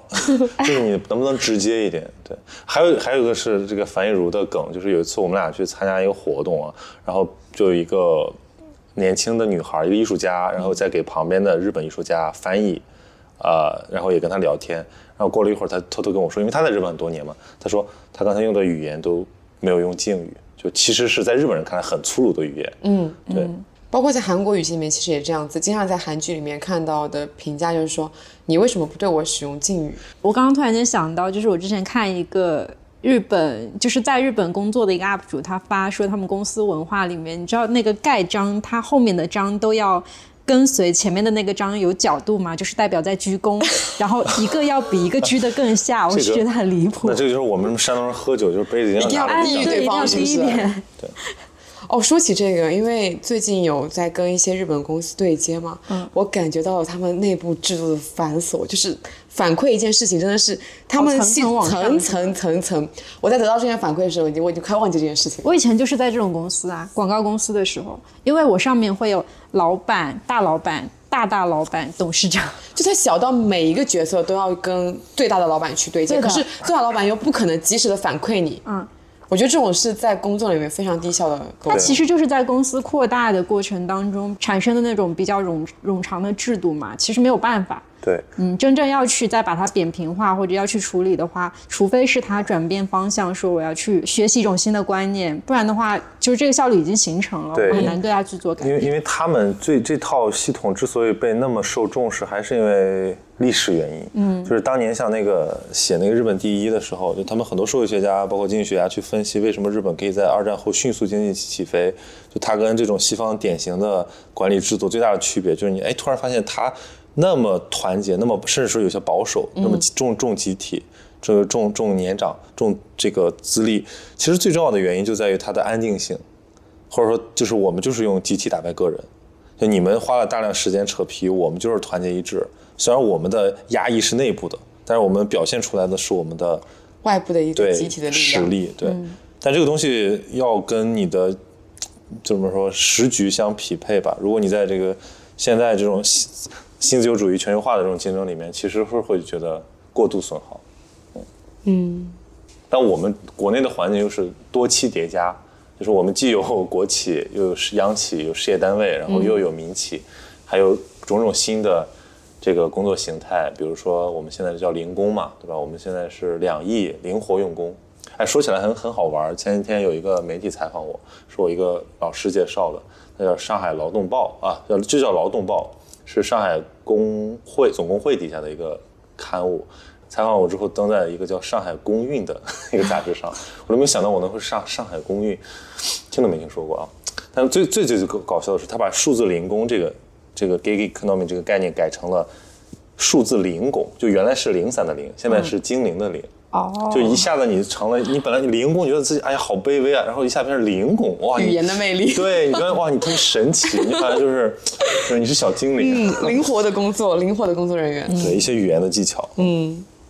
就是你能不能直接一点？对，还有一个是这个樊一茹的梗，就是有一次我们俩去参加一个活动啊，然后就有一个年轻的女孩，一个艺术家，然后再给旁边的日本艺术家翻译，然后也跟她聊天，然后过了一会儿，她偷偷跟我说，因为她在日本很多年嘛，她说她刚才用的语言都没有用敬语，就其实是在日本人看来很粗鲁的语言。对。包括在韩国语境里面其实也这样子，经常在韩剧里面看到的评价就是说你为什么不对我使用敬语。我刚刚突然间想到，就是我之前看一个日本就是在日本工作的一个 UP 主，他发说他们公司文化里面，你知道那个盖章他后面的章都要跟随前面的那个章有角度嘛，就是代表在鞠躬，然后一个要比一个鞠得更下，我是觉得很离谱。那这个就是我们山东人喝酒，就是杯子一定要低于对方，是不是？对。哦，说起这个，因为最近有在跟一些日本公司对接嘛，我感觉到了他们内部制度的繁琐，就是反馈一件事情真的是他们层层。我在得到这件反馈的时候，我已经快忘记这件事情了。我以前就是在这种公司啊，广告公司的时候，因为我上面会有老板、大老板、大老板、董事长，就他小到每一个角色都要跟最大的老板去对接，可是最大老板又不可能及时的反馈你。嗯。我觉得这种是在工作里面非常低效的。它其实就是在公司扩大的过程当中产生的那种比较冗长的制度嘛，其实没有办法。对，真正要去再把它扁平化或者要去处理的话，除非是它转变方向，说我要去学习一种新的观念，不然的话，就是这个效率已经形成了，我很难对它去做改变。因为他们这套系统之所以被那么受重视，还是因为历史原因，就是当年像那个写那个日本第一的时候，就他们很多社会学家包括经济学家去分析为什么日本可以在二战后迅速经济起飞，就它跟这种西方典型的管理制度最大的区别就是你突然发现它那么团结，那么甚至说有些保守，那么重集体，重年长，重这个资历，其实最重要的原因就在于它的安定性，或者说就是我们就是用集体打败个人，就你们花了大量时间扯皮，我们就是团结一致。虽然我们的压抑是内部的，但是我们表现出来的是我们的外部的一个集体的力量实力。对，但这个东西要跟你的怎么说时局相匹配吧。如果你在这个现在这种新自由主义全球化的这种竞争里面，其实会觉得过度损耗。但我们国内的环境又是多期叠加，就是我们既有国企，又有央企，有事业单位，然后又有民企，还有种种新的。这个工作形态，比如说我们现在叫零工嘛，对吧？我们现在是2亿灵活用工。哎，说起来很好玩。前几天有一个媒体采访我，是我一个老师介绍的，那叫上海劳动报啊，这叫劳动报，是上海总工会底下的一个刊物。采访我之后登在一个叫上海公运的一个杂志上，我都没想到我能会上海公运，听都没听说过啊。但最搞笑的是，他把数字零工这个 gig economy 这个概念改成了数字零工，就原来是03的零，现在是精灵的零。就一下子你成了，你本来你零工觉得自己哎呀好卑微啊，然后一下变成零工，哇！语言的魅力。对，你觉得哇，你特别神奇，你反正就是你是小精灵。灵活的工作人员。对，一些语言的技巧。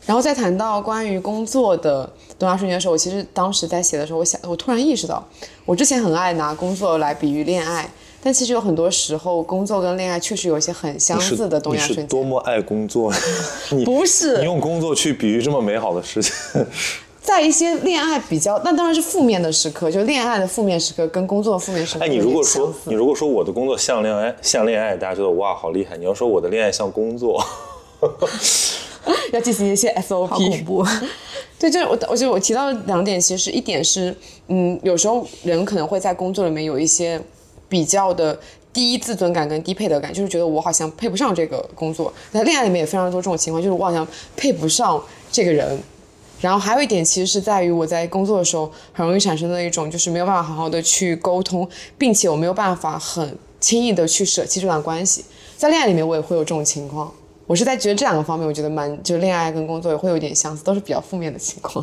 然后再谈到关于工作的多元瞬间的时候，我其实当时在写的时候，我突然意识到，我之前很爱拿工作来比喻恋爱。但其实有很多时候，工作跟恋爱确实有一些很相似的东亚瞬间。你是多么爱工作，不是你用工作去比喻这么美好的事情。在一些恋爱比较，那当然是负面的时刻，就恋爱的负面时刻跟工作的负面时刻。哎，你如果说我的工作像恋爱，大家觉得哇好厉害；你要说我的恋爱像工作，要进行一些 SOP， 好恐怖。对，就是我提到两点，其实一点是，有时候人可能会在工作里面有一些。比较的低自尊感跟低配得感，就是觉得我好像配不上这个工作。在恋爱里面也非常多这种情况，就是我好像配不上这个人。然后还有一点其实是在于我在工作的时候很容易产生的一种就是没有办法好好的去沟通，并且我没有办法很轻易的去舍弃这段关系。在恋爱里面我也会有这种情况。我是在觉得这两个方面，我觉得就恋爱跟工作也会有点相似，都是比较负面的情况。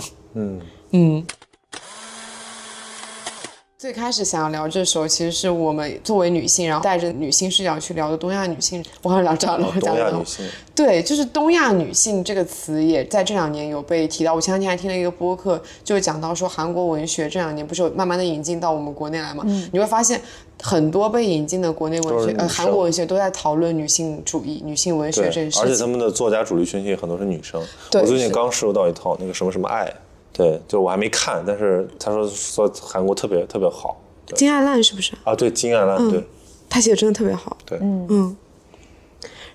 最开始想要聊这时候，其实是我们作为女性，然后带着女性视角去聊的东亚女性。我好像聊这样了，东亚女性。对，就是东亚女性这个词也在这2年有被提到。我前两天还听了一个播客，就讲到说韩国文学这2年不是有慢慢的引进到我们国内来嘛？你会发现很多被引进的国内文学，韩国文学都在讨论女性主义、女性文学这件事情。而且他们的作家主力群体很多是女生。我最近刚收到一套那个什么什么爱。对，就我还没看，但是他说韩国特别特别好。金爱烂是不是啊？对，金爱烂，对，他写的真的特别好。对，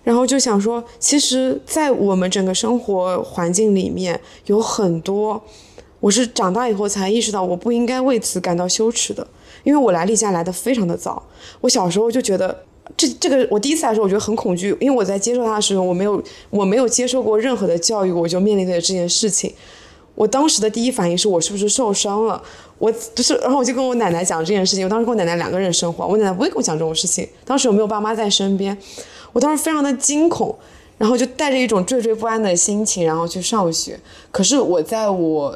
然后就想说，其实，在我们整个生活环境里面，有很多，我是长大以后才意识到，我不应该为此感到羞耻的，因为我来例假来的非常的早，我小时候就觉得。这个我第一次来说我觉得很恐惧，因为我在接受它的时候，我没有接受过任何的教育，我就面临着这件事情。我当时的第一反应是我是不是受伤了，我就是，然后我就跟我奶奶讲这件事情。我当时跟我奶奶两个人生活，我奶奶不会跟我讲这种事情。当时有没有爸妈在身边，我当时非常的惊恐，然后就带着一种惴惴不安的心情，然后去上学。可是我在我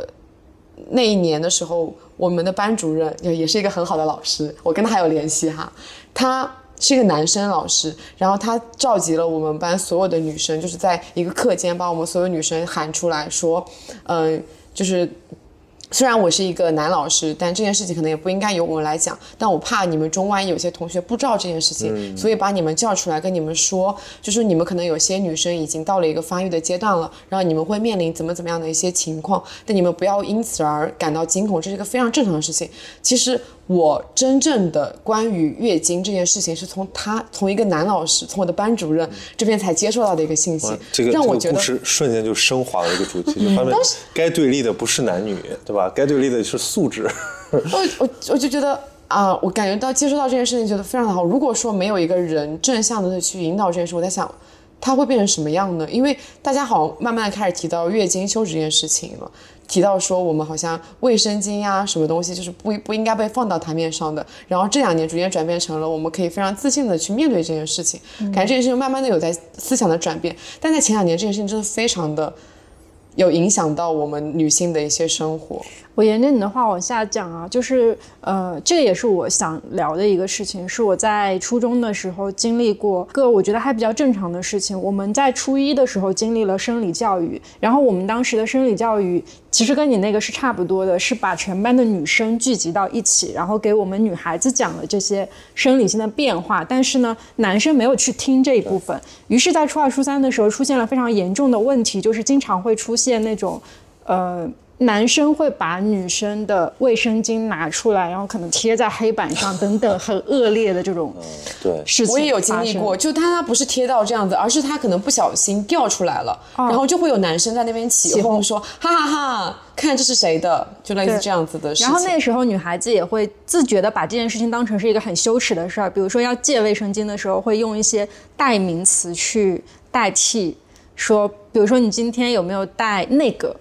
那一年的时候，我们的班主任也是一个很好的老师，我跟他还有联系哈，他是一个男生老师，然后他召集了我们班所有的女生，就是在一个课间把我们所有女生喊出来说，就是虽然我是一个男老师，但这件事情可能也不应该由我们来讲，但我怕你们中万一有些同学不知道这件事情，所以把你们叫出来跟你们说，就是你们可能有些女生已经到了一个发育的阶段了，然后你们会面临怎么样的一些情况，但你们不要因此而感到惊恐，这是一个非常正常的事情。其实我真正的关于月经这件事情是从一个男老师，从我的班主任这边才接受到的一个信息，让我觉得这个故事瞬间就升华了一个主题，就发现该对立的不是男女，对吧？该对立的是素质。我就觉得啊，我感觉到接受到这件事情觉得非常的好。如果说没有一个人正向的去引导这件事，我在想它会变成什么样呢？因为大家好像慢慢的开始提到月经羞耻这件事情了，提到说我们好像卫生巾呀什么东西就是不应该被放到台面上的，然后这两年逐渐转变成了我们可以非常自信的去面对这件事情，感觉这件事情慢慢的有在思想的转变，但在前两年这件事情真的非常的有影响到我们女性的一些生活。我沿着你的话往下讲啊，就是这个也是我想聊的一个事情，是我在初中的时候经历过个我觉得还比较正常的事情。我们在初一的时候经历了生理教育，然后我们当时的生理教育其实跟你那个是差不多的，是把全班的女生聚集到一起，然后给我们女孩子讲了这些生理性的变化，但是呢男生没有去听这一部分，于是在初二初三的时候出现了非常严重的问题，就是经常会出现那种男生会把女生的卫生巾拿出来，然后可能贴在黑板上等等，很恶劣的这种事情。对，我也有经历过，就他不是贴到这样子，而是他可能不小心掉出来了，然后就会有男生在那边起哄说哈哈哈，看这是谁的，就类似这样子的事情。然后那时候女孩子也会自觉的把这件事情当成是一个很羞耻的事儿，比如说要借卫生巾的时候，会用一些代名词去代替，说比如说你今天有没有带那个。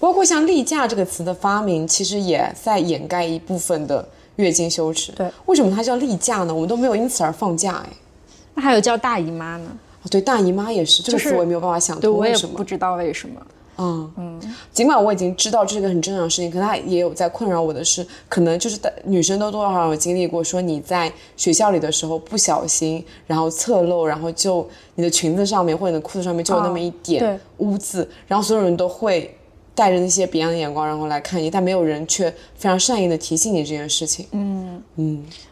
包括像例假这个词的发明，其实也在掩盖一部分的月经羞耻。对，为什么它叫例假呢？我们都没有因此而放假哎。那还有叫大姨妈呢？哦，对，大姨妈也是，这个词我也没有办法想通，对，为什么？我也不知道为什么。尽管我已经知道这是个很正常的事情，可它也有在困扰我的是，可能就是女生都多少有经历过，说你在学校里的时候不小心，然后侧漏，然后就你的裙子上面或者你的裤子上面就有那么一点污渍，然后所有人都会带着那些别样的眼光然后来看你，但没有人却非常善意的提醒你这件事情。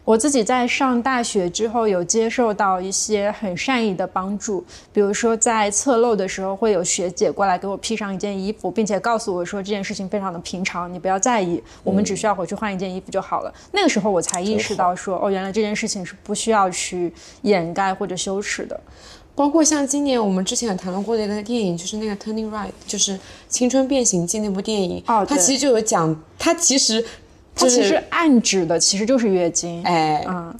我自己在上大学之后有接受到一些很善意的帮助，比如说在侧漏的时候会有学姐过来给我披上一件衣服，并且告诉我说这件事情非常的平常，你不要在意，我们只需要回去换一件衣服就好了。那个时候我才意识到说，原来这件事情是不需要去掩盖或者羞耻的。包括像今年我们之前有谈论过的一个电影，就是那个 Turning Right， 就是《青春变形记》那部电影，它其实就有讲，它其实暗指的其实就是月经，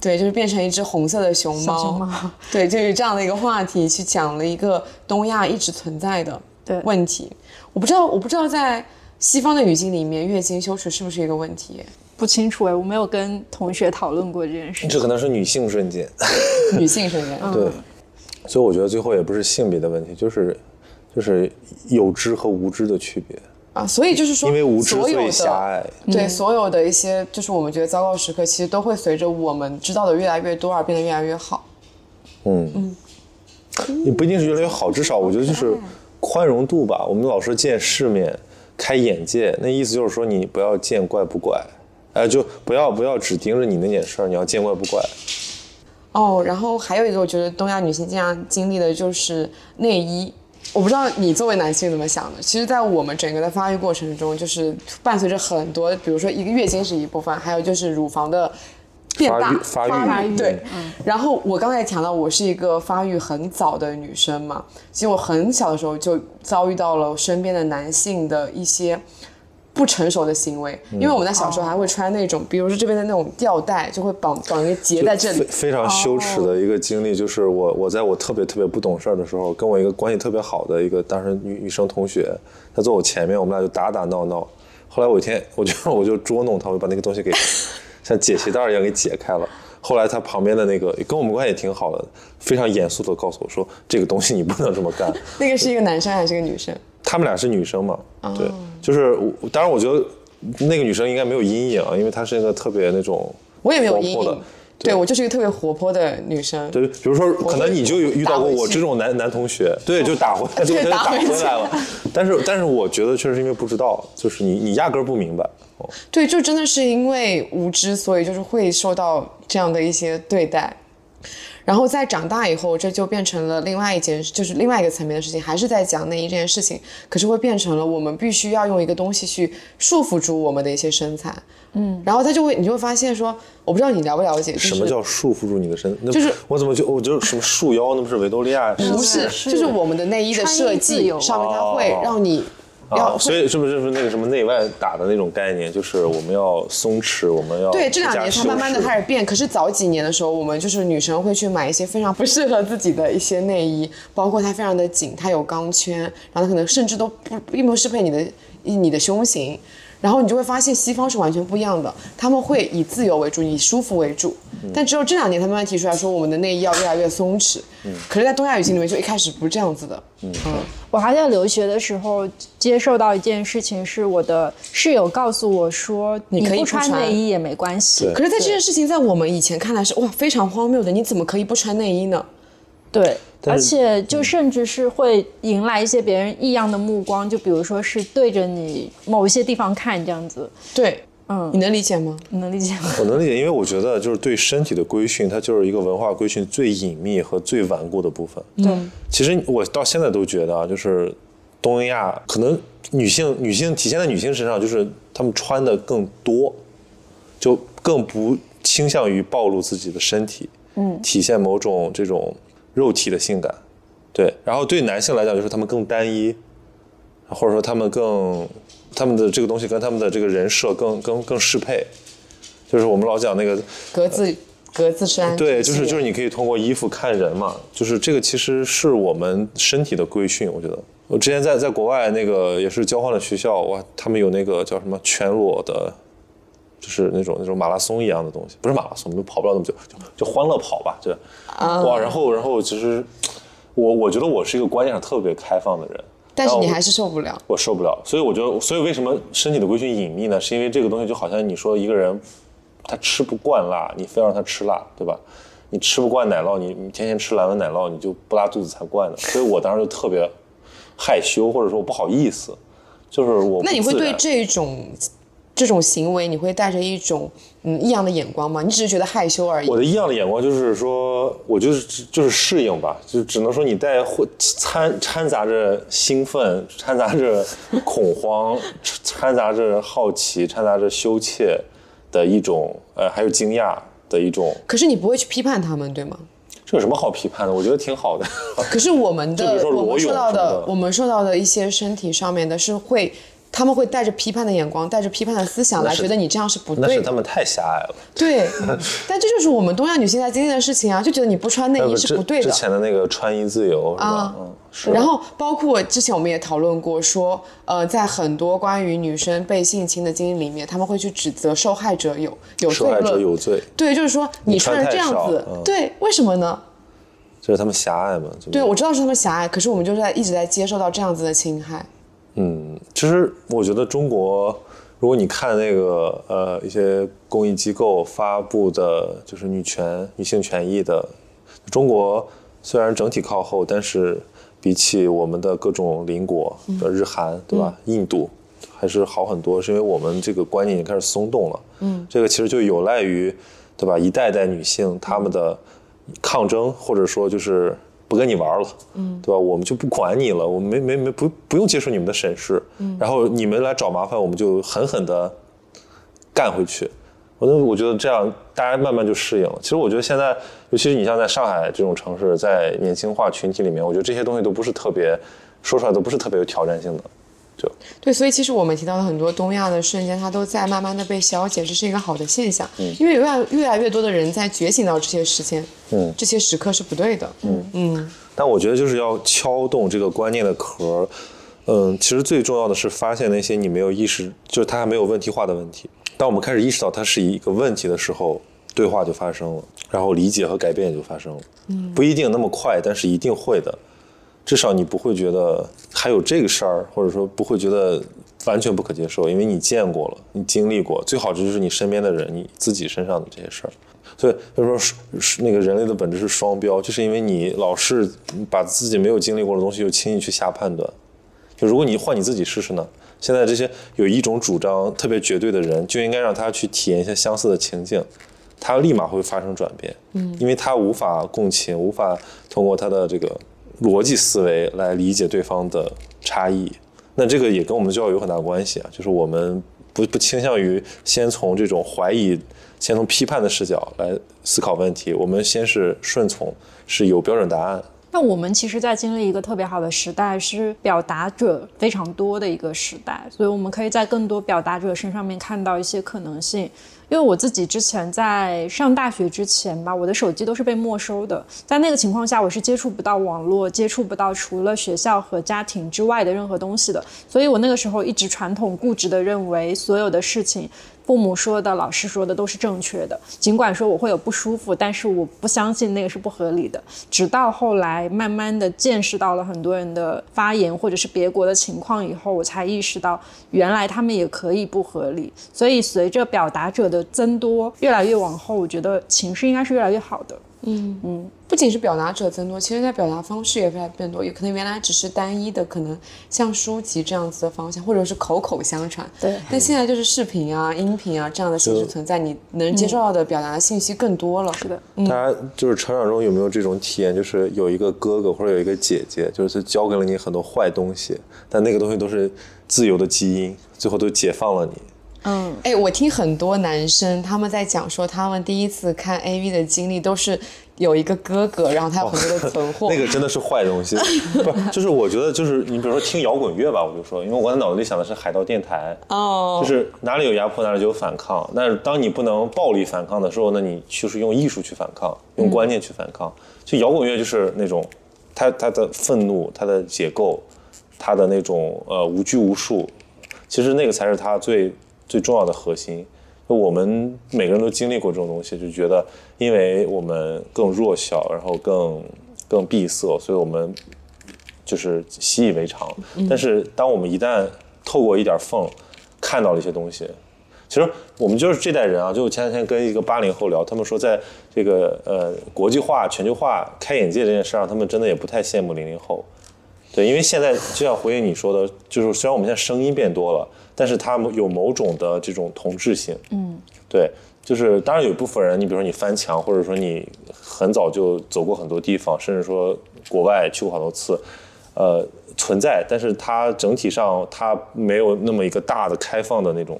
对，就是变成一只红色的熊猫，对，就是这样的一个话题去讲了一个东亚一直存在的问题。我不知道在西方的语境里面，月经羞耻是不是一个问题？不清楚我没有跟同学讨论过这件事。这可能是女性瞬间，对。所以我觉得最后也不是性别的问题，就是有知和无知的区别啊。所以就是说，因为无知所以狭隘，对，所有的一些就是我们觉得糟糕时刻，其实都会随着我们知道的越来越多而变得越来越好。也不一定是越来越好，至少我觉得就是宽容度吧。我们老说见世面、开眼界，那意思就是说你不要见怪不怪，就不要只盯着你那件事儿，你要见怪不怪。然后还有一个我觉得东亚女性经常经历的就是内衣，我不知道你作为男性怎么想的。其实在我们整个的发育过程中，就是伴随着很多，比如说一个月经是一部分，还有就是乳房的变大发育，对。然后我刚才也强调我是一个发育很早的女生嘛，其实我很小的时候就遭遇到了身边的男性的一些不成熟的行为，因为我们在小时候还会穿那种，比如说这边的那种吊带，就会绑一个结在这里，非常羞耻的一个经历。就是我在我特别特别不懂事儿的时候，跟我一个关系特别好的一个当时女生同学，她坐我前面，我们俩就打打闹闹。后来我有一天，我就捉弄她，我就把那个东西给像解鞋带一样给解开了。后来她旁边的那个跟我们关系也挺好的，非常严肃的告诉我说，这个东西你不能这么干。那个是一个男生还是个女生？他们俩是女生嘛，对，就是当然我觉得那个女生应该没有阴影，因为她是一个特别那种，我也没有阴影，对，我就是一个特别活泼的女生。对，比如说可能你就遇到过我这种男同学，对，就打回来，就打回来了。但是我觉得确实是因为不知道，就是你压根儿不明白。对，就真的是因为无知，所以就是会受到这样的一些对待。然后在长大以后，这就变成了另外一个层面的事情，还是在讲内衣这件事情，可是会变成了我们必须要用一个东西去束缚住我们的一些身材，然后你就会发现说，我不知道你了不了解，就是什么叫束缚住你的身材，就是我觉得什么束腰，那不是维多利亚，不是，就是我们的内衣的设计上面，它会让你。所以是不是那个什么内外打的那种概念，就是我们要松弛，我们要对，这2年它慢慢的开始变。可是早几年的时候，我们就是女生会去买一些非常不适合自己的一些内衣，包括它非常的紧，它有钢圈，然后它可能甚至都并不适配你的胸型。然后你就会发现西方是完全不一样的，他们会以自由为主，以舒服为主。但只有这2年，他慢慢提出来说，我们的内衣要越来越松弛。可是，在东亚语境里面，就一开始不是这样子的。我还在留学的时候接受到一件事情，是我的室友告诉我说，你不穿内衣也没关系。可是，在这件事情在我们以前看来是哇非常荒谬的，你怎么可以不穿内衣呢？对，而且就甚至是会迎来一些别人异样的目光，就比如说是对着你某一些地方看这样子。对，你能理解吗？我能理解，因为我觉得就是对身体的规训，它就是一个文化规训最隐秘和最顽固的部分。对，其实我到现在都觉得啊，就是东亚可能女性体现在女性身上，就是她们穿的更多，就更不倾向于暴露自己的身体，体现某种这种。肉体的性感，对，然后对男性来讲就是他们更单一，或者说他们的这个东西跟他们的这个人设更适配，就是我们老讲那个格子衫，对，就是你可以通过衣服看人嘛，就是这个其实是我们身体的规训，我觉得。我之前在国外那个也是交换了学校，哇，他们有那个叫什么全裸的。就是那种马拉松一样的东西，不是马拉松，我们跑不了那么久，就欢乐跑吧，就是哇，然后其实我觉得我是一个观念上特别开放的人，但是你还是受不了，我受不了，所以我觉得，所以为什么身体的规训隐秘呢？是因为这个东西就好像你说一个人他吃不惯辣，你非要让他吃辣，对吧？你吃不惯奶酪，你天天吃蓝纹奶酪，你就不拉肚子才惯的，所以我当时就特别害羞，或者说我不好意思，就是我不自然。那你会对这种行为你会带着一种异样的眼光吗？你只是觉得害羞而已。我的异样的眼光就是说，我就是适应吧，就只能说你带掺杂着兴奋，掺杂着恐慌，掺杂着好奇，掺杂着羞怯的一种还有惊讶的一种。可是你不会去批判他们，对吗？这有什么好批判的？我觉得挺好的。可是我们受到的一些身体上面的是会。他们会带着批判的眼光，带着批判的思想来觉得你这样是不对的。那是他们太狭隘了。对，但这就是我们东亚女性在经历的事情啊，就觉得你不穿内衣是不对的。之前的那个穿衣自由是吧？是。然后包括之前我们也讨论过说，在很多关于女生被性侵的经历里面，他们会去指责受害者有罪论。受害者有罪。对，就是说你穿成这样子，对，为什么呢？就是他们狭隘嘛。对，我知道是他们狭隘，可是我们就一直在接受到这样子的侵害。其实我觉得中国，如果你看那个一些公益机构发布的，就是女性权益的，中国虽然整体靠后，但是比起我们的各种邻国，日韩对吧，印度还是好很多，是因为我们这个观念已经开始松动了。这个其实就有赖于对吧，一代代女性她们的抗争，或者说就是。不跟你玩了，对吧？我们就不管你了，我们不用接受你们的审视，然后你们来找麻烦，我们就狠狠的干回去。我觉得这样大家慢慢就适应了。其实我觉得现在，尤其是你像在上海这种城市，在年轻化群体里面，我觉得这些东西都不是特别说出来，都不是特别有挑战性的。对，所以其实我们提到的很多东亚的瞬间它都在慢慢的被消解，这是一个好的现象，因为越来越多的人在觉醒到这些时间，这些时刻是不对的，但我觉得就是要敲动这个观念的壳，其实最重要的是发现那些你没有意识，就是它还没有问题化的问题，当我们开始意识到它是一个问题的时候，对话就发生了，然后理解和改变也就发生了，不一定那么快，但是一定会的，至少你不会觉得还有这个事儿，或者说不会觉得完全不可接受，因为你见过了，你经历过，最好就是你身边的人，你自己身上的这些事儿。所以就是说那个人类的本质是双标，就是因为你老是把自己没有经历过的东西又轻易去下判断。就如果你换你自己试试呢？现在这些有一种主张特别绝对的人，就应该让他去体验一些相似的情境，他立马会发生转变，因为他无法共情，无法通过他的这个逻辑思维来理解对方的差异。那这个也跟我们的教育有很大关系啊，就是我们不倾向于先从这种怀疑，先从批判的视角来思考问题，我们先是顺从，是有标准答案。那我们其实在经历一个特别好的时代，是表达者非常多的一个时代，所以我们可以在更多表达者身上面看到一些可能性。因为我自己之前在上大学之前吧，我的手机都是被没收的，在那个情况下我是接触不到网络，接触不到除了学校和家庭之外的任何东西的，所以我那个时候一直传统固执的认为所有的事情父母说的老师说的都是正确的，尽管说我会有不舒服，但是我不相信那个是不合理的。直到后来慢慢的见识到了很多人的发言或者是别国的情况以后，我才意识到原来他们也可以不合理。所以随着表达者的增多越来越往后，我觉得情势应该是越来越好的。不仅是表达者增多，其实在表达方式也越来越变多，也可能原来只是单一的，可能像书籍这样子的方向，或者是口口相传，对，但现在就是视频啊音频啊这样的形式存在，你能接受到的表达的信息更多了。是的，大家就是成长中有没有这种体验，就是有一个哥哥或者有一个姐姐，就是教给了你很多坏东西，但那个东西都是自由的基因，最后都解放了你。我听很多男生他们在讲说，他们第一次看 AV 的经历都是有一个哥哥，然后他有很多的存货，那个真的是坏东西。不，就是我觉得就是你比如说听摇滚乐吧，我就说，因为我在脑子里想的是海盗电台，就是哪里有压迫哪里就有反抗。但是当你不能暴力反抗的时候，那你就是用艺术去反抗，用观念去反抗。就摇滚乐就是那种，他的愤怒，他的解构，他的那种无拘无束，其实那个才是他最重要的核心。我们每个人都经历过这种东西，就觉得因为我们更弱小，然后更闭塞，所以我们就是习以为常。但是当我们一旦透过一点缝看到了一些东西，其实我们就是这代人啊，就前两天跟一个80后聊，他们说在这个国际化全球化开眼界这件事上，他们真的也不太羡慕00后。对，因为现在就像回应你说的，就是虽然我们现在声音变多了，但是它有某种的这种同质性。对，就是当然有一部分人，你比如说你翻墙，或者说你很早就走过很多地方，甚至说国外去过好多次，存在，但是它整体上它没有那么一个大的开放的那种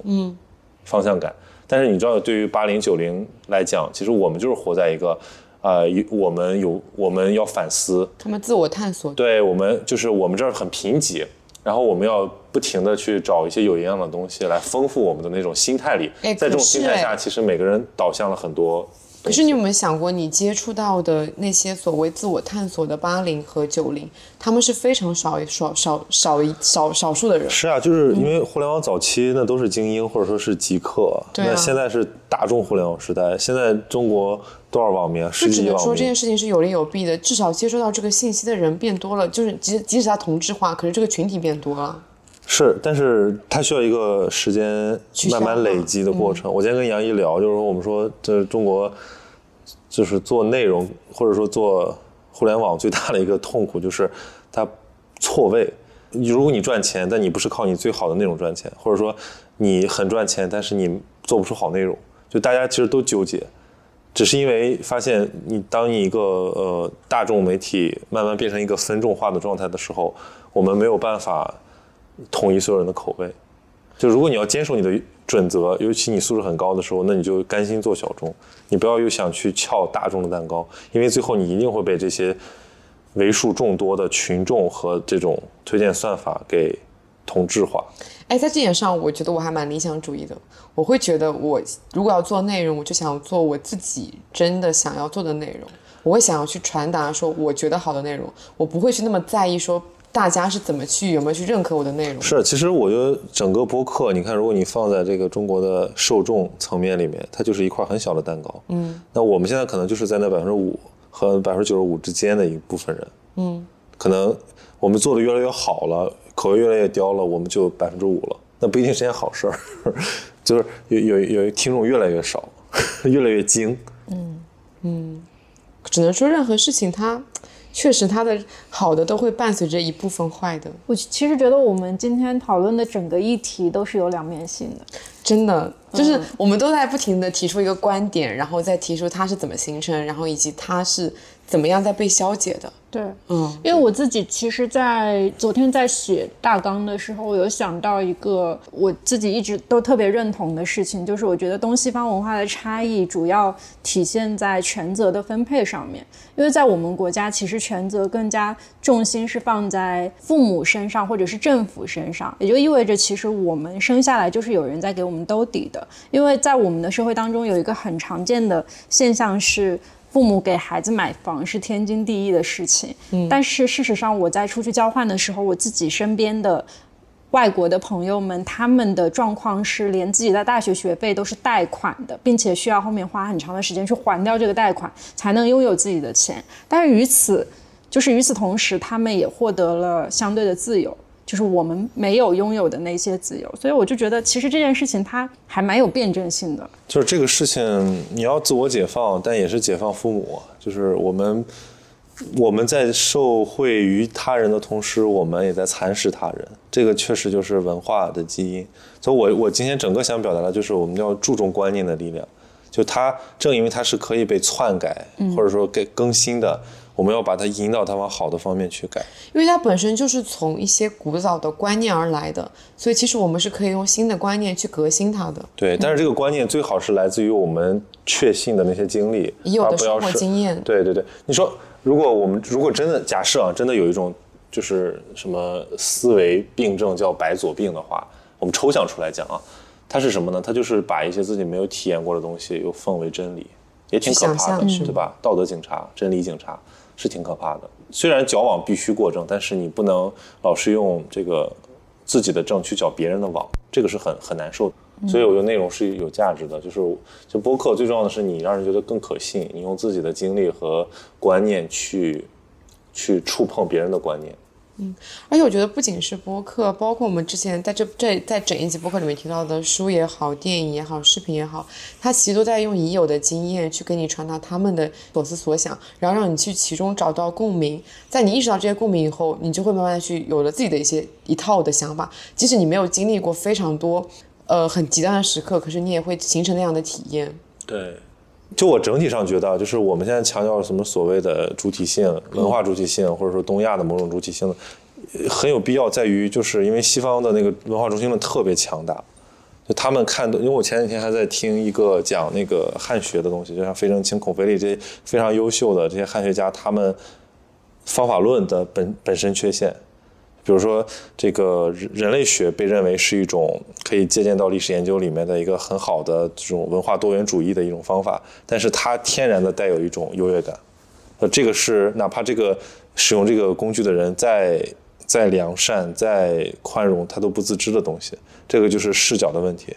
方向感。但是你知道，对于80、90来讲，其实我们就是活在一个。我们要反思，他们自我探索，对，我们就是我们这儿很贫瘠，然后我们要不停的去找一些有营养的东西来丰富我们的那种心态里，在这种心态下，其实每个人导向了很多。可是你有没有想过，你接触到的那些所谓自我探索的80和90，他们是非常少数的人。是啊，就是因为互联网早期那都是精英或者说是极客，那现在是大众互联网时代，现在中国多少网民啊？就只能说这件事情是有利有弊的，至少接收到这个信息的人变多了，就是即使它同质化，可是这个群体变多了。是，但是它需要一个时间慢慢累积的过程。我今天跟杨一聊，就是我们说，这中国就是做内容或者说做互联网最大的一个痛苦就是它错位。如果你赚钱，但你不是靠你最好的内容赚钱，或者说你很赚钱，但是你做不出好内容，就大家其实都纠结，只是因为发现当你一个大众媒体慢慢变成一个分众化的状态的时候，我们没有办法统一所有人的口味。就如果你要坚守你的准则，尤其你素质很高的时候，那你就甘心做小众，你不要又想去撬大众的蛋糕，因为最后你一定会被这些为数众多的群众和这种推荐算法给同质化。哎，在这点上我觉得我还蛮理想主义的，我会觉得我如果要做内容，我就想做我自己真的想要做的内容，我会想要去传达说我觉得好的内容，我不会去那么在意说大家是怎么去有没有去认可我的内容。是，其实我觉得整个播客你看，如果你放在这个中国的受众层面里面，它就是一块很小的蛋糕。嗯，那我们现在可能就是在那 5% 和 95% 之间的一部分人。嗯，可能我们做的越来越好了，口味越来越刁了，我们就 5% 了，那不一定是件好事儿。就是有听众越来越少，越来越精。嗯嗯，只能说任何事情它确实它的好的都会伴随着一部分坏的。我其实觉得我们今天讨论的整个议题都是有两面性的，真的就是我们都在不停地提出一个观点，然后再提出它是怎么形成，然后以及它是怎么样在被消解的。对，嗯，因为我自己其实在昨天在写大纲的时候，我有想到一个我自己一直都特别认同的事情，就是我觉得东西方文化的差异主要体现在权责的分配上面。因为在我们国家，其实权责更加重心是放在父母身上或者是政府身上，也就意味着其实我们生下来就是有人在给我们兜底的。因为在我们的社会当中有一个很常见的现象是父母给孩子买房是天经地义的事情，但是事实上我在出去交换的时候，我自己身边的外国的朋友们，他们的状况是连自己的大学学费都是贷款的，并且需要后面花很长的时间去还掉这个贷款才能拥有自己的钱。但是与此同时，他们也获得了相对的自由，就是我们没有拥有的那些自由。所以我就觉得其实这件事情它还蛮有辩证性的，就是这个事情你要自我解放，但也是解放父母。就是我们在受惠于他人的同时，我们也在蚕食他人，这个确实就是文化的基因。所以我今天整个想表达的就是我们要注重观念的力量，就它正因为它是可以被篡改或者说给更新的，我们要把它引导它往好的方面去改，因为它本身就是从一些古早的观念而来的，所以其实我们是可以用新的观念去革新它的。对，但是这个观念最好是来自于我们确信的那些经历，已有的生活经验。对对对，你说如果真的假设啊，真的有一种就是什么思维病症叫白左病的话，我们抽象出来讲啊，它是什么呢？它就是把一些自己没有体验过的东西又奉为真理，也挺可怕的，对吧？道德警察、真理警察。是挺可怕的，虽然矫枉必须过正，但是你不能老是用这个自己的正去矫别人的枉，这个是很难受的。所以我觉得内容是有价值的，就播客最重要的是你让人觉得更可信，你用自己的经历和观念去触碰别人的观念。嗯，而且我觉得不仅是播客，包括我们之前在整一集播客里面提到的书也好，电影也好，视频也好，它其实都在用已有的经验去给你传达他们的所思所想，然后让你去其中找到共鸣。在你意识到这些共鸣以后，你就会慢慢去有了自己的一套的想法，即使你没有经历过非常多很极端的时刻，可是你也会形成那样的体验。对，就我整体上觉得，就是我们现在强调什么所谓的主体性、文化主体性，或者说东亚的某种主体性的，很有必要在于，就是因为西方的那个文化中心论特别强大，就他们看的。因为我前几天还在听一个讲那个汉学的东西，就像费正清、孔飞利这些非常优秀的这些汉学家，他们方法论的本身缺陷，比如说这个人类学被认为是一种可以借鉴到历史研究里面的一个很好的这种文化多元主义的一种方法，但是它天然的带有一种优越感。这个是哪怕这个使用这个工具的人再良善、再宽容，他都不自知的东西。这个就是视角的问题。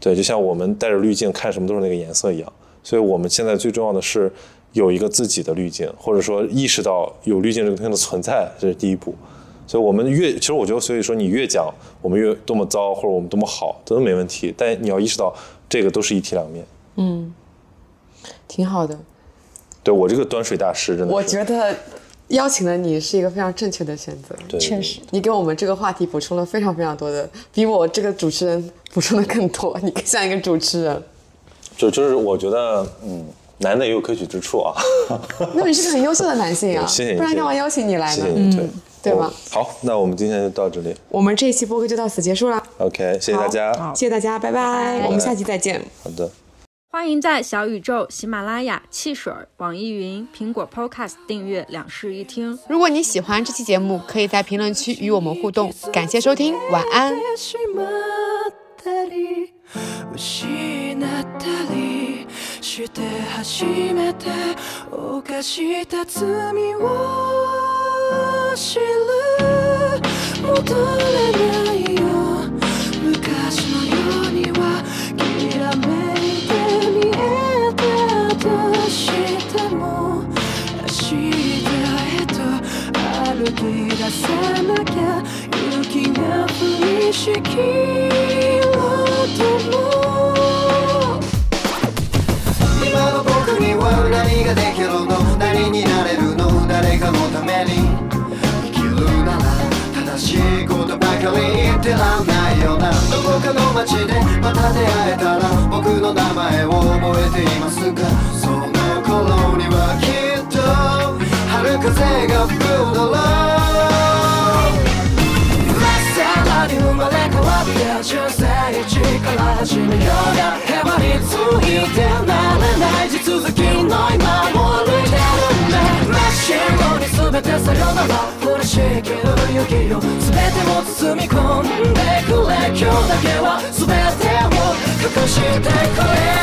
对，就像我们带着滤镜看什么都是那个颜色一样。所以我们现在最重要的是有一个自己的滤镜，或者说意识到有滤镜这个东西的存在，这是第一步。所以我们其实我觉得，所以说你越讲我们越多么糟，或者我们多么好，都没问题。但你要意识到，这个都是一体两面。嗯，挺好的。对，我这个端水大师真的是，我觉得邀请了你是一个非常正确的选择。对，确实，你给我们这个话题补充了非常非常多的，比我这个主持人补充的更多。你更像一个主持人。就是我觉得，嗯。男的也有可取之处啊。那你是个很优秀的男性啊，不然干嘛邀请你来呢？对吧？好，那我们今天就到这里，我们这一期播客就到此结束了。OK， 谢谢大家，谢谢大家，拜拜，我们下期再见。好的。欢迎在小宇宙、喜马拉雅、汽水、网易云、苹果 Podcast 订阅两室一厅。如果你喜欢这期节目，可以在评论区与我们互动。感谢收听，晚安。歩き出さなきゃ勇気が降りしきろうとも今の僕には何ができるの何になれるの誰かのために生きるなら正しいことばかり言ってらんないよなどこかの街でまた出会えたら僕の名前を覚えていますかその頃にはきっと春風が吹くだろうさらに生まれ変わって人生一から始めようがへばりついて慣れない地続きの今も歩いてるんだ真っ白に全てさよなら降りしきる雪を全てを包み込んでくれ今日だけは全てを隠してくれ